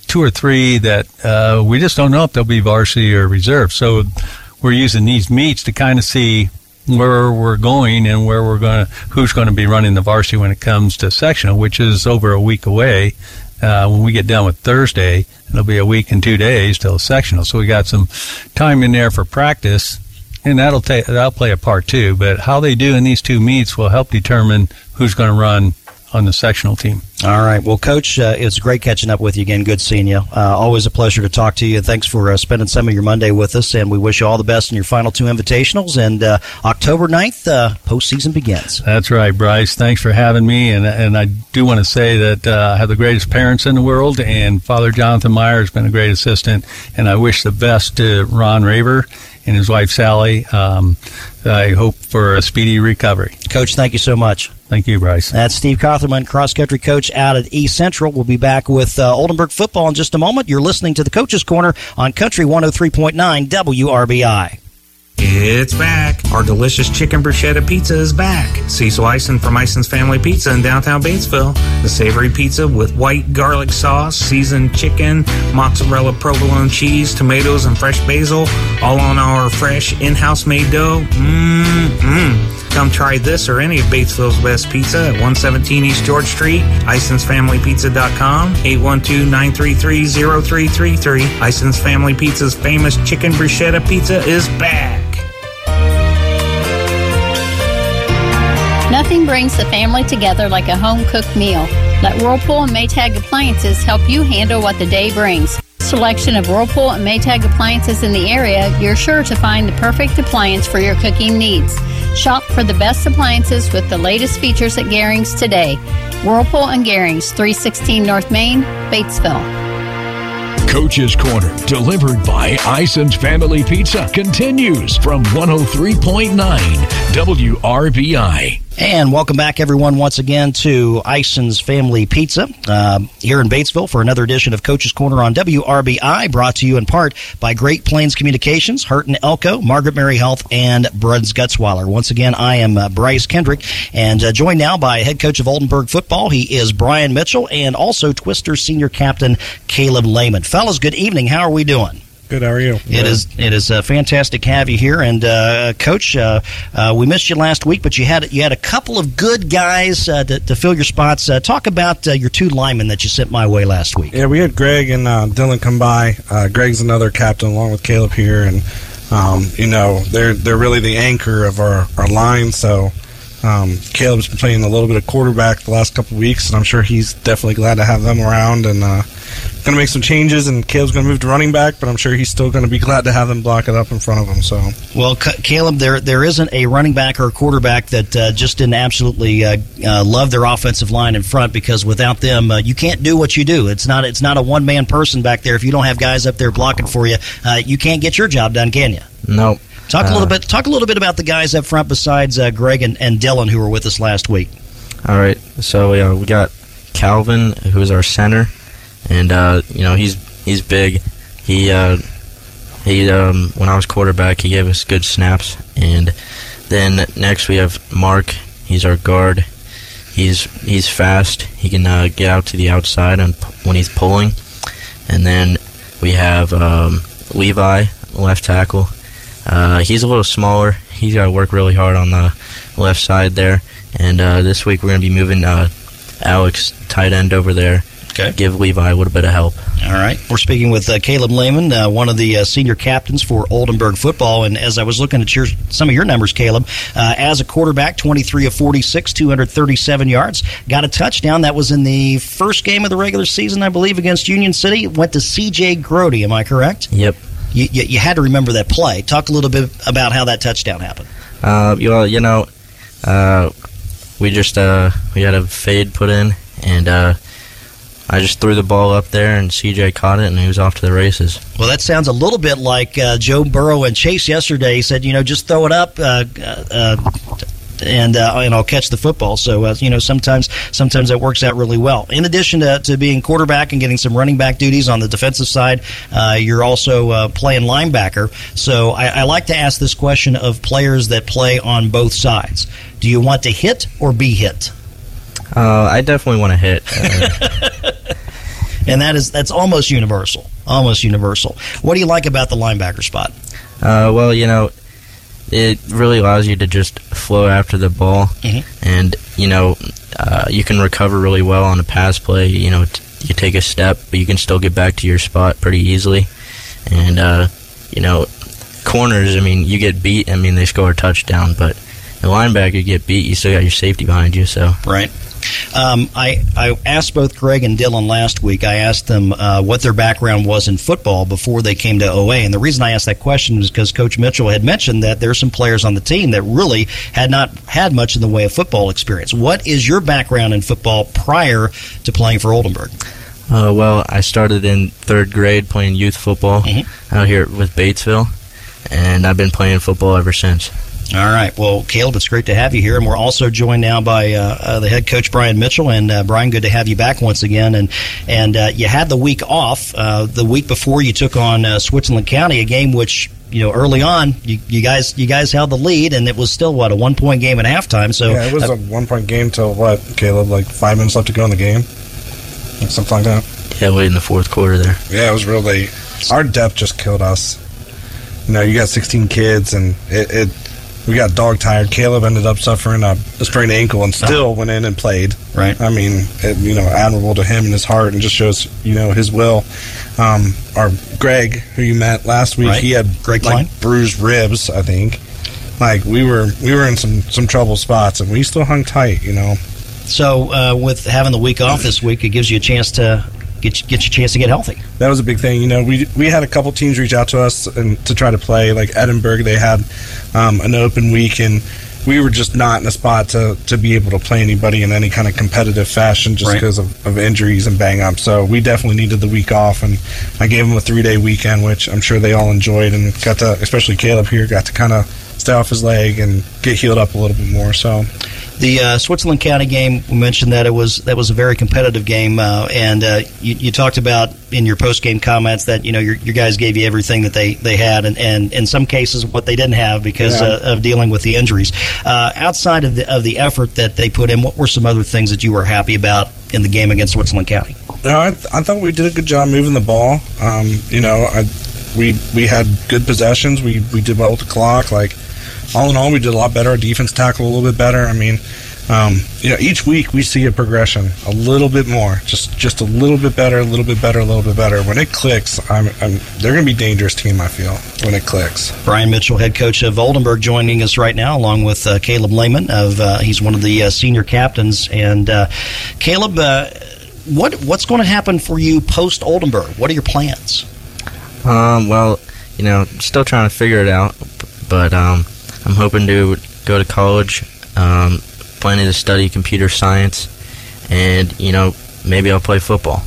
two or three that uh, we just don't know if they'll be varsity or reserve. So we're using these meets to kind of see where we're going and where we're going to, who's going to be running the varsity when it comes to sectional, which is over a week away. Uh, when we get done with Thursday, it'll be a week and two days till sectional. So we got some time in there for practice and that'll take that'll play a part too. But how they do in these two meets will help determine who's going to run on the sectional team. All right. Well, Coach, uh, it's great catching up with you again. Good seeing you. Uh, always a pleasure to talk to you. Thanks for uh, spending some of your Monday with us, and we wish you all the best in your final two invitationals. And uh, October ninth, uh, postseason begins. That's right, Bryce. Thanks for having me. And and I do want to say that uh, I have the greatest parents in the world, and Father Jonathan Meyer has been a great assistant. And I wish the best to Ron Raver and his wife, Sally. Um, I hope for a speedy recovery. Coach, thank you so much. Thank you, Bryce. That's Steve Cotherman, cross-country coach out at East Central. We'll be back with uh, Oldenburg football in just a moment. You're listening to the Coach's Corner on Country one oh three point nine W R B I. It's back. Our delicious chicken bruschetta pizza is back. Cecil Ison from Ison's Family Pizza in downtown Batesville. The savory pizza with white garlic sauce, seasoned chicken, mozzarella provolone cheese, tomatoes, and fresh basil, all on our fresh in-house made dough. Mmm-mmm. Come try this or any of Batesville's best pizza at one seventeen East George Street, Ison's Family Pizza dot com, eight one two, nine three three, zero three three three. Ison's Family Pizza's famous chicken bruschetta pizza is back. Nothing brings the family together like a home-cooked meal. Let Whirlpool and Maytag Appliances help you handle what the day brings. Selection of Whirlpool and Maytag appliances in the area, you're sure to find the perfect appliance for your cooking needs. Shop for the best appliances with the latest features at Gehring's today. Whirlpool and Gehring's, three sixteen North Main, Batesville. Coach's Corner, delivered by Ison's Family Pizza, continues from one oh three point nine W R B I. And welcome back, everyone, once again to Ison's Family Pizza uh, here in Batesville for another edition of Coach's Corner on W R B I, brought to you in part by Great Plains Communications, Hurt and Elko, Margaret Mary Health, and Bruns Gutzweiler. Once again, I am uh, Bryce Kendrick, and uh, joined now by head coach of Oldenburg football. He is Brian Mitchell, and also Twister senior captain Caleb Lehman. Fellas, good evening. How are we doing? Good, how are you? It is it is uh, fantastic to have you here. And, uh, Coach, uh, uh, we missed you last week, but you had you had a couple of good guys uh, to, to fill your spots. Uh, talk about uh, your two linemen that you sent my way last week. Yeah, we had Greg and uh, Dylan come by. Uh, Greg's another captain along with Caleb here. And, um, you know, they're they're really the anchor of our, our line. So um, Caleb's been playing a little bit of quarterback the last couple of weeks, and I'm sure he's definitely glad to have them around. And, uh going to make some changes, and Caleb's going to move to running back, but I'm sure he's still going to be glad to have them block it up in front of him. So, well, C- Caleb, there there isn't a running back or a quarterback that uh, just didn't absolutely uh, uh, love their offensive line in front, because without them, uh, you can't do what you do. It's not it's not a one man person back there. If you don't have guys up there blocking for you, uh, you can't get your job done, can you? Nope. Talk uh, a little bit. Talk a little bit about the guys up front besides uh, Greg and, and Dylan, who were with us last week. All right. So uh, we got Calvin, who is our center. And, uh, you know, he's he's big. He, uh, he um, when I was quarterback, he gave us good snaps. And then next we have Mark. He's our guard. He's he's fast. He can uh, get out to the outside and when he's pulling. And then we have um, Levi, left tackle. Uh, he's a little smaller. He's got to work really hard on the left side there. And uh, this week we're going to be moving uh, Alex, tight end, over there. Okay. Give Levi a little bit of help. All right. We're speaking with uh, Caleb Lehman, uh, one of the uh, senior captains for Oldenburg football. And as I was looking at your, some of your numbers, Caleb, uh, as a quarterback, twenty-three of forty-six, two hundred thirty-seven yards. Got a touchdown. That was in the first game of the regular season, I believe, against Union City. Went to C J. Grody. Am I correct? Yep. You, you, you had to remember that play. Talk a little bit about how that touchdown happened. Uh, well, you know, uh, we just uh, we had a fade put in, and uh, I just threw the ball up there, and C J caught it, and he was off to the races. Well, that sounds a little bit like uh, Joe Burrow and Chase yesterday. He said, you know, just throw it up, uh, uh, and uh, and I'll catch the football. So, uh, you know, sometimes sometimes that works out really well. In addition to, to being quarterback and getting some running back duties on the defensive side, uh, you're also uh, playing linebacker. So I, I like to ask this question of players that play on both sides. Do you want to hit or be hit? Uh, I definitely want to hit. Uh, and that is, that's almost universal. Almost universal. What do you like about the linebacker spot? Uh, well, you know, it really allows you to just flow after the ball. Mm-hmm. And, you know, uh, you can recover really well on a pass play. You know, t- you take a step, but you can still get back to your spot pretty easily. And, uh, you know, corners, I mean, you get beat. I mean, they score a touchdown, but the linebacker get beat. You still got your safety behind you. So right. Um, I, I asked both Greg and Dylan last week, I asked them uh, what their background was in football before they came to O A, and the reason I asked that question was because Coach Mitchell had mentioned that there's some players on the team that really had not had much in the way of football experience. What is your background in football prior to playing for Oldenburg? Uh, well, I started in third grade playing youth football mm-hmm. out here with Batesville, and I've been playing football ever since. All right. Well, Caleb, it's great to have you here, and we're also joined now by uh, uh, the head coach, Brian Mitchell. And, uh, Brian, good to have you back once again. And and uh, you had the week off uh, the week before you took on uh, Switzerland County, a game which, you know, early on, you, you guys you guys held the lead, and it was still, what, a one-point game at halftime. So yeah, it was uh, a one-point game till, what, Caleb, like five minutes left to go in the game? Something like that. Yeah, late in the fourth quarter there. Yeah, it was real late. Our depth just killed us. You know, you got sixteen kids, and it... it we got dog tired. Caleb ended up suffering a sprained ankle and still went in and played. Right. I mean, it, you know, admirable to him and his heart, and just shows, you know, his will. Um, our Greg, who you met last week, right. He had Greg like, bruised ribs, I think. Like we were, we were in some some trouble spots, and we still hung tight, you know. So uh, with having the week off this week, it gives you a chance to. Get get your chance to get healthy. That was a big thing. You know, we we had a couple teams reach out to us and to try to play. Like Edinburgh, they had um, an open week, and we were just not in a spot to, to be able to play anybody in any kind of competitive fashion just because right. of, of injuries and bang-ups. So we definitely needed the week off, and I gave them a three-day weekend, which I'm sure they all enjoyed, and got to, especially Caleb here, got to kind of stay off his leg and get healed up a little bit more. So the uh, Switzerland County game, we mentioned that it was that was a very competitive game, uh, and uh, you, you talked about in your post-game comments that, you know, your, your guys gave you everything that they, they had, and, and in some cases what they didn't have because yeah. uh, of dealing with the injuries. Uh, outside of the of the effort that they put in, what were some other things that you were happy about in the game against Switzerland County? No, I, th- I thought we did a good job moving the ball. Um, you know, I, we we had good possessions. We we did well with the clock, like. All in all, we did a lot better. Our defense tackled a little bit better. I mean, um, you know, each week we see a progression, a little bit more, just just a little bit better, a little bit better, a little bit better. When it clicks, I'm, I'm, they're going to be a dangerous team, I feel, when it clicks. Brian Mitchell, head coach of Oldenburg, joining us right now, along with uh, Caleb Lehman. Of, uh, he's one of the uh, senior captains. And, uh, Caleb, uh, what what's going to happen for you post-Oldenburg? What are your plans? Um, well, you know, still trying to figure it out, but um, – I'm hoping to go to college, um, planning to study computer science, and, you know, maybe I'll play football.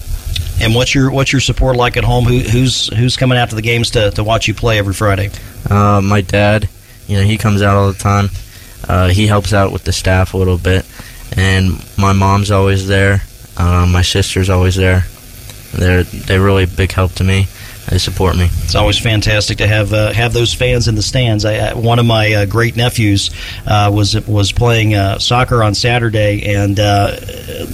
And what's your what's your support like at home? Who, who's who's coming out to the games to, to watch you play every Friday? Uh, my dad, you know, he comes out all the time. Uh, he helps out with the staff a little bit. And my mom's always there. Uh, my sister's always there. They're, they're really a big help to me. They support me. It's always fantastic to have uh, have those fans in the stands. I, I, one of my uh, great nephews uh, was was playing uh, soccer on Saturday, and uh,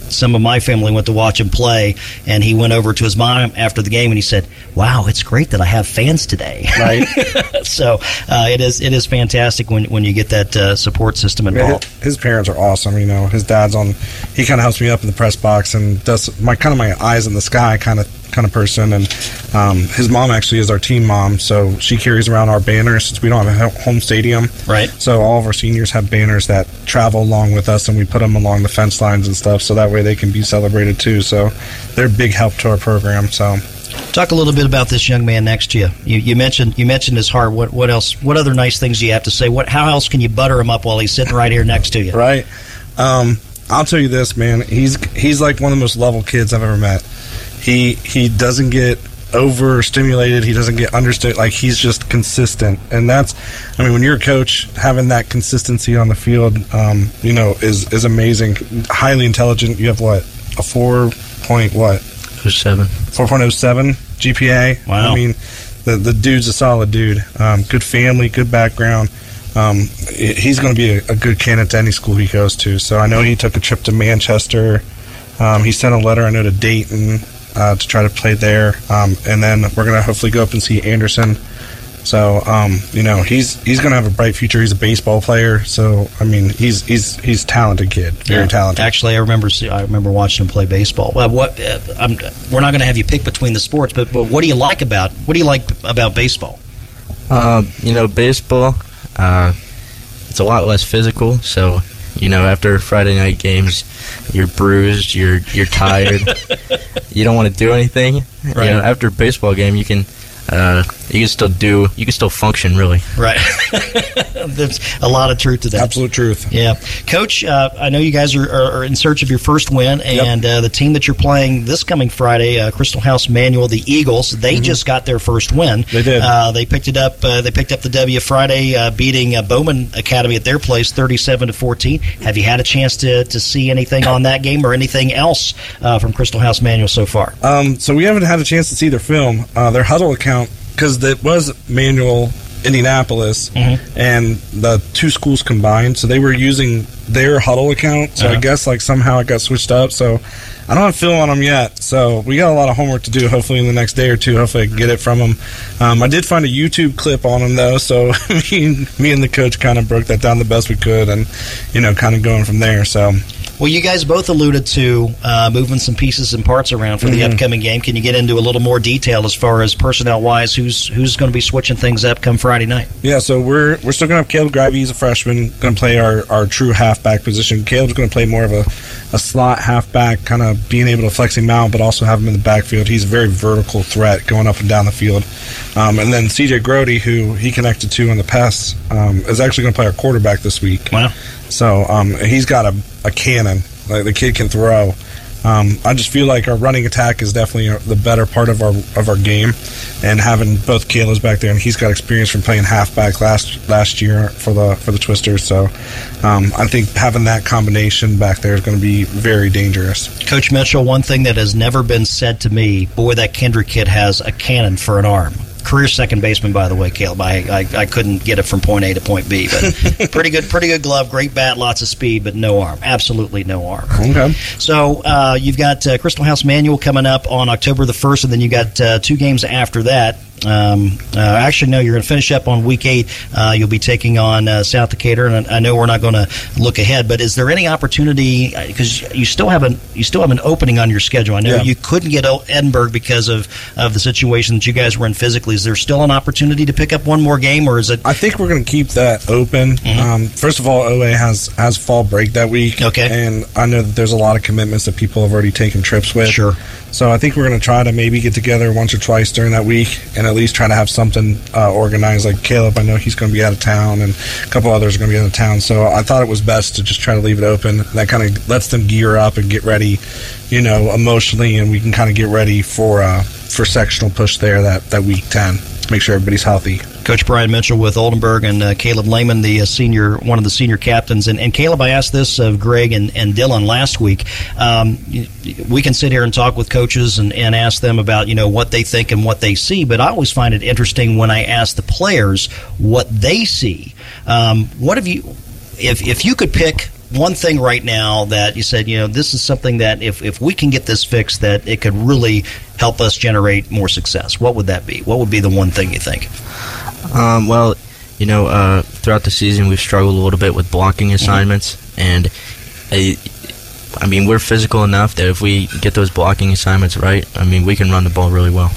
some of my family went to watch him play. And he went over to his mom after the game, and he said, "Wow, it's great that I have fans today." Right. So uh, it is it is fantastic when when you get that uh, support system involved. Yeah, his parents are awesome. You know, his dad's on. He kind of helps me up in the press box and does my kind of my eyes in the sky kind of. kind of person, and um, his mom actually is our team mom, so she carries around our banners since we don't have a home stadium. Right. So all of our seniors have banners that travel along with us, and we put them along the fence lines and stuff, so that way they can be celebrated too. So they're a big help to our program. So talk a little bit about this young man next to you. You, you mentioned you mentioned his heart. What what else? What other nice things do you have to say? What how else can you butter him up while he's sitting right here next to you? Right. Um, I'll tell you this, man. He's he's like one of the most level kids I've ever met. He he doesn't get overstimulated. He doesn't get understimulated. Like, he's just consistent. And that's, I mean, when you're a coach, having that consistency on the field, um, you know, is, is amazing. Highly intelligent. You have, what, a four point what? oh seven four point oh seven G P A. Wow. I mean, the, the dude's a solid dude. Um, good family, good background. Um, he's going to be a, a good candidate to any school he goes to. So I know he took a trip to Manchester. Um, he sent a letter, I know, to Dayton. Uh, to try to play there, um, and then we're going to hopefully go up and see Anderson. So, um, you know, he's he's going to have a bright future. He's a baseball player, so I mean, he's he's he's a talented kid, very yeah. talented. Actually, I remember I remember watching him play baseball. Well, what uh, I'm, we're not going to have you pick between the sports, but, but what do you like about what do you like about baseball? Uh, you know, baseball, uh, it's a lot less physical, so, you know, after Friday night games, you're bruised, you're you're tired, you don't want to do anything. Right. You know, after a baseball game, you can uh, you can still do, you can still function, really. Right. There's a lot of truth to that. Absolute truth. Yeah. Coach, uh, I know you guys are, are, are in search of your first win, and yep. uh, the team that you're playing this coming Friday, uh, Crystal House Manual, the Eagles, they mm-hmm. just got their first win. They did. Uh, they picked it up. Uh, they picked up the W Friday, uh, beating uh, Bowman Academy at their place, thirty-seven to fourteen. Have you had a chance to, to see anything on that game or anything else uh, from Crystal House Manual so far? Um, so we haven't had a chance to see their film. Uh, their huddle account, because it was Manual Indianapolis, mm-hmm. and the two schools combined, so they were using their huddle account, so uh-huh. I guess like somehow it got switched up, so I don't have a feel on them yet, so we got a lot of homework to do. Hopefully in the next day or two, hopefully I can get it from them. um, I did find a YouTube clip on them though, so me, me and the coach kind of broke that down the best we could, and you know, kind of going from there. So well, you guys both alluded to uh, moving some pieces and parts around for mm-hmm. the upcoming game. Can you get into a little more detail as far as personnel-wise, who's who's going to be switching things up come Friday night? Yeah, so we're we're still going to have Caleb Grody. He's a freshman, going to play our, our true halfback position. Caleb's going to play more of a, a slot halfback, kind of being able to flex him out, but also have him in the backfield. He's a very vertical threat going up and down the field. Um, and then C J. Grody, who he connected to in the past, um, is actually going to play our quarterback this week. Wow. So um, he's got a, a cannon. Like the kid can throw. Um, I just feel like our running attack is definitely the better part of our of our game, and having both Caleb's back there, and he's got experience from playing halfback last last year for the for the Twisters. So um, I think having that combination back there is going to be very dangerous. Coach Mitchell, one thing that has never been said to me: boy, that Kendrick kid has a cannon for an arm. Career second baseman, by the way, Caleb. I, I I couldn't get it from point A to point B, but pretty good, pretty good glove, great bat, lots of speed, but no arm, absolutely no arm. Okay. So uh, you've got uh, Crystal House Manual coming up on October the first, and then you got uh, two games after that. Um, uh, actually, no, you're going to finish up on week eight. Uh, you'll be taking on uh, South Decatur, and I, I know we're not going to look ahead, but is there any opportunity, because you still have an you still have an opening on your schedule? I know yeah. you couldn't get Edinburgh because of, of the situation that you guys were in physically. Is there still an opportunity to pick up one more game, or is it? I think we're going to keep that open. Mm-hmm. Um, first of all, O A has has fall break that week, okay, and I know that there's a lot of commitments that people have already taken trips with. Sure. So I think we're going to try to maybe get together once or twice during that week, and at least try to have something uh, organized. Like Caleb, I know he's going to be out of town, and a couple others are going to be out of town. So I thought it was best to just try to leave it open. That kind of lets them gear up and get ready, you know, emotionally, and we can kind of get ready for uh, for sectional push there that, that week ten. Make sure everybody's healthy. Coach Brian Mitchell with Oldenburg, and uh, Caleb Lehman, the uh, senior, one of the senior captains. And, and Caleb, I asked this of Greg and, and Dylan last week. Um, we can sit here and talk with coaches and, and ask them about, you know, what they think and what they see, but I always find it interesting when I ask the players what they see. Um, what have you, if if you could pick one thing right now that you said, you know, this is something that if, if we can get this fixed, that it could really help us generate more success, what would that be? What would be the one thing you think? Um, well, you know, uh, throughout the season, we've struggled a little bit with blocking assignments, mm-hmm. and I, I mean, we're physical enough that if we get those blocking assignments right, I mean, we can run the ball really well.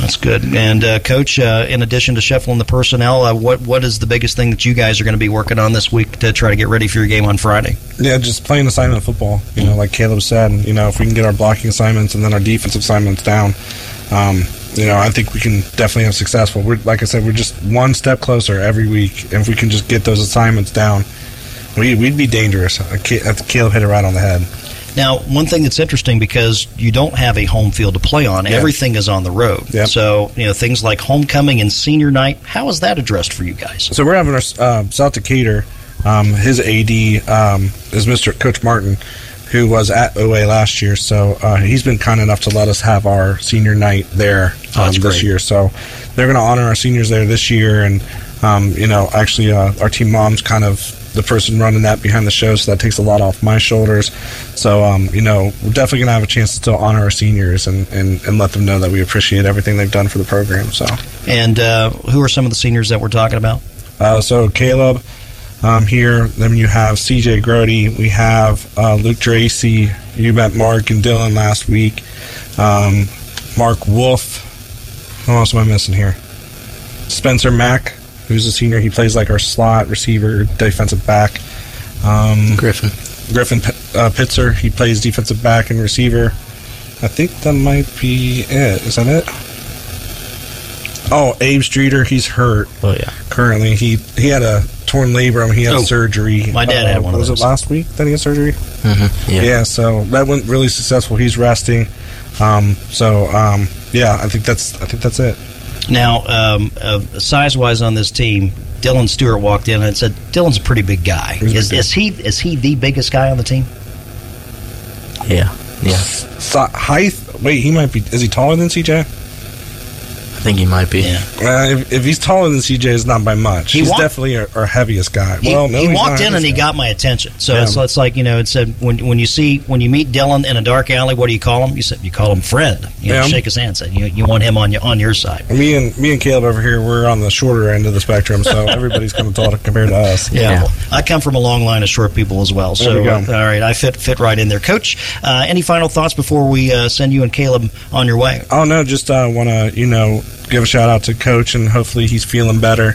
That's good. And, uh, Coach, uh, in addition to shuffling the personnel, uh, what what is the biggest thing that you guys are going to be working on this week to try to get ready for your game on Friday? Yeah, just playing assignment football. You know, like Caleb said, you know, if we can get our blocking assignments and then our defensive assignments down, um, you know, I think we can definitely have successful. We're, like I said, we're just one step closer every week. And if we can just get those assignments down, we, we'd be dangerous. Caleb hit it right on the head. Now, one thing that's interesting, because you don't have a home field to play on. Yeah. Everything is on the road. Yep. So, you know, things like homecoming and senior night, how is that addressed for you guys? So we're having our uh, South Decatur, um, his A D um, is Mister Coach Martin, who was at O A last year. So uh, he's been kind enough to let us have our senior night there um, oh, this great. year. So they're going to honor our seniors there this year. And, um, you know, actually uh, our team mom's kind of the person running that behind the show, so that takes a lot off my shoulders. So, um, you know, we're definitely going to have a chance to still honor our seniors and, and, and let them know that we appreciate everything they've done for the program. So, And uh, who are some of the seniors that we're talking about? Uh, so, Caleb um, here. Then you have C J. Grody. We have uh, Luke Dracy. You met Mark and Dylan last week. Um, Mark Wolf. Who else am I missing here? Spencer Mack, who's a senior. He plays like our slot receiver, defensive back. Um, Griffin. Griffin uh, Pitzer. He plays defensive back and receiver. I think that might be it. Is that it? Oh, Abe Streeter. He's hurt. Oh, yeah. Currently, he he had a torn labrum. He had oh, surgery. My dad uh, had one of those. Was it last week that he had surgery? Mm-hmm. Yeah. Yeah, so that went really successful. He's resting. Um, so, um, yeah, I think that's I think that's it. Now, um, uh, size-wise on this team, Dylan Stewart walked in and said, Dylan's a pretty big guy. Is, is he is he the biggest guy on the team? Yeah. Yeah. So, height? Wait, he might be. Is he taller than C J? I think he might be. Yeah. Uh, if, if he's taller than C J, it's not by much. He he's walked, definitely our, our heaviest guy. He, well, no, he walked in and he guy. got my attention. So yeah. it's, it's like, you know, it said when when you see when you meet Dylan in a dark alley, what do you call him? You said you call him Fred. You yeah. know, shake his hand. Say you you want him on your on your side. Me and me and Caleb over here, we're on the shorter end of the spectrum, so everybody's kind of tall compared to us. Yeah. yeah. Well, I come from a long line of short people as well. So there we go. Uh, all right, I fit fit right in there, Coach. Uh, any final thoughts before we uh, send you and Caleb on your way? Oh no, just uh, want to you know. give a shout out to Coach, and hopefully he's feeling better.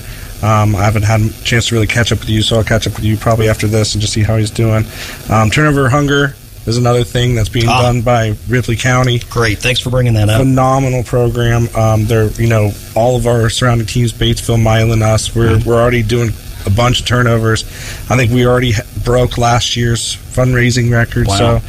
Um, I haven't had a chance to really catch up with you, so I'll catch up with you probably after this and just see how he's doing. Um, turnover hunger is another thing that's being ah. done by Ripley County. Great, thanks for bringing that up. Phenomenal program. Um, they're you know all of our surrounding teams, Batesville, Milan, us. We're mm-hmm. we're already doing a bunch of turnovers. I think we already broke last year's fundraising record. Wow. So.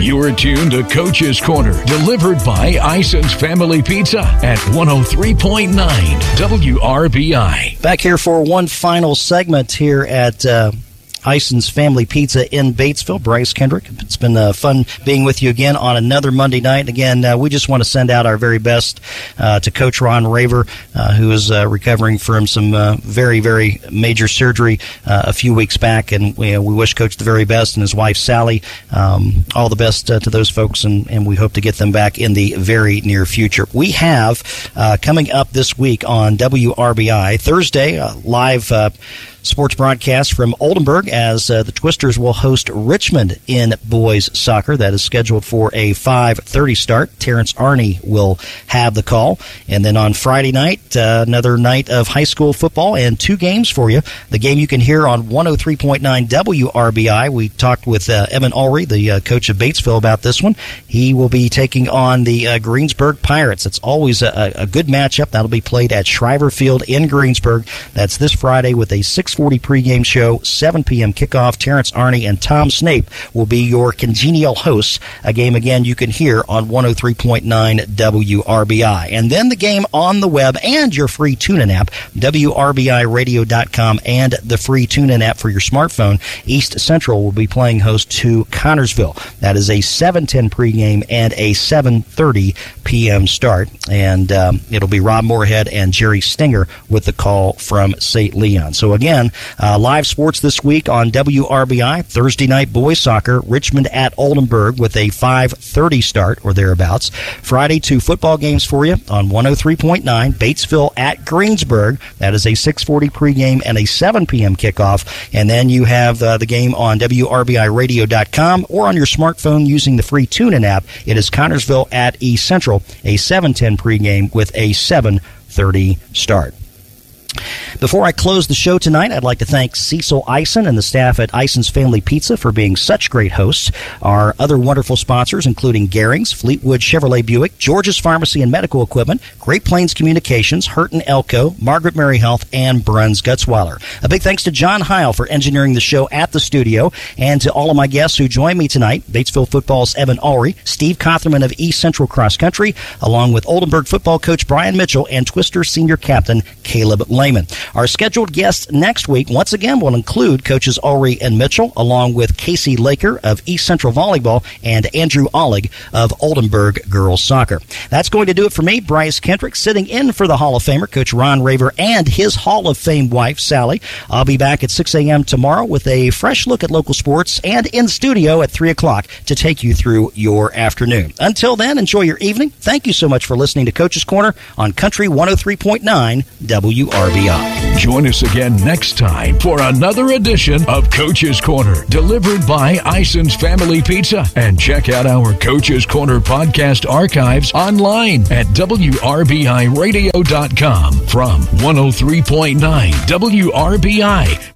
You are tuned to Coach's Corner, delivered by Ison's Family Pizza at one oh three point nine W R B I. Back here for one final segment here at uh, Ison's Family Pizza in Batesville. Bryce Kendrick, it's been uh, fun being with you again on another Monday night. Again, uh, we just want to send out our very best uh, to Coach Ron Raver, uh, who is uh, recovering from some uh, very, very major surgery uh, a few weeks back. And you know, we wish Coach the very best, and his wife, Sally. Um, all the best uh, to those folks, and, and we hope to get them back in the very near future. We have uh, coming up this week on W R B I, Thursday, uh, live uh, sports broadcast from Oldenburg as uh, the Twisters will host Richmond in boys soccer. That is scheduled for a five thirty start. Terrence Arney will have the call. And then on Friday night, uh, another night of high school football and two games for you. The game you can hear on one oh three point nine W R B I. We talked with uh, Evan Allrey, the uh, coach of Batesville, about this one. He will be taking on the uh, Greensburg Pirates. It's always a, a good matchup. That'll be played at Shriver Field in Greensburg. That's this Friday with a six forty pregame show, seven p.m. kickoff. Terrence Arney and Tom Snape will be your congenial hosts. A game, again, you can hear on one oh three point nine W R B I. And then the game on the web and your free tune-in app, W R B I radio dot com, and the free tune-in app for your smartphone. East Central will be playing host to Connorsville. That is a seven ten pregame and a seven thirty p.m. start. And um, it'll be Rob Moorhead and Jerry Stinger with the call from Saint Leon. So, again, uh, live sports this week on W R B I. Thursday night boys soccer, Richmond at Oldenburg with a five thirty start or thereabouts. Friday, two football games for you on one oh three point nine, Batesville at Greensburg. That is a six forty pregame and a seven p.m. kickoff. And then you have uh, the game on W R B I radio dot com or on your smartphone using the free TuneIn app. It is Connorsville at East Central, a seven ten pregame with a seven thirty start. Before I close the show tonight, I'd like to thank Cecil Ison and the staff at Ison's Family Pizza for being such great hosts. Our other wonderful sponsors, including Gehring's, Fleetwood Chevrolet Buick, George's Pharmacy and Medical Equipment, Great Plains Communications, Hurton Elko, Margaret Mary Health, and Bruns Gutzweiler. A big thanks to John Heil for engineering the show at the studio, and to all of my guests who joined me tonight, Batesville football's Evan Allrey, Steve Cotherman of East Central Cross Country, along with Oldenburg football coach Brian Mitchell and Twister senior captain Caleb Lehman. Our scheduled guests next week, once again, will include Coaches Allrey and Mitchell, along with Casey Laker of East Central Volleyball and Andrew Ollig of Oldenburg Girls Soccer. That's going to do it for me, Bryce Kendrick, sitting in for the Hall of Famer, Coach Ron Raver, and his Hall of Fame wife, Sally. I'll be back at six a.m. tomorrow with a fresh look at local sports and in studio at three o'clock to take you through your afternoon. Until then, enjoy your evening. Thank you so much for listening to Coach's Corner on Country one oh three point nine W R B I. Join us again next time for another edition of Coach's Corner, delivered by Ison's Family Pizza. And check out our Coach's Corner podcast archives online at W R B I radio dot com from one oh three point nine W R B I.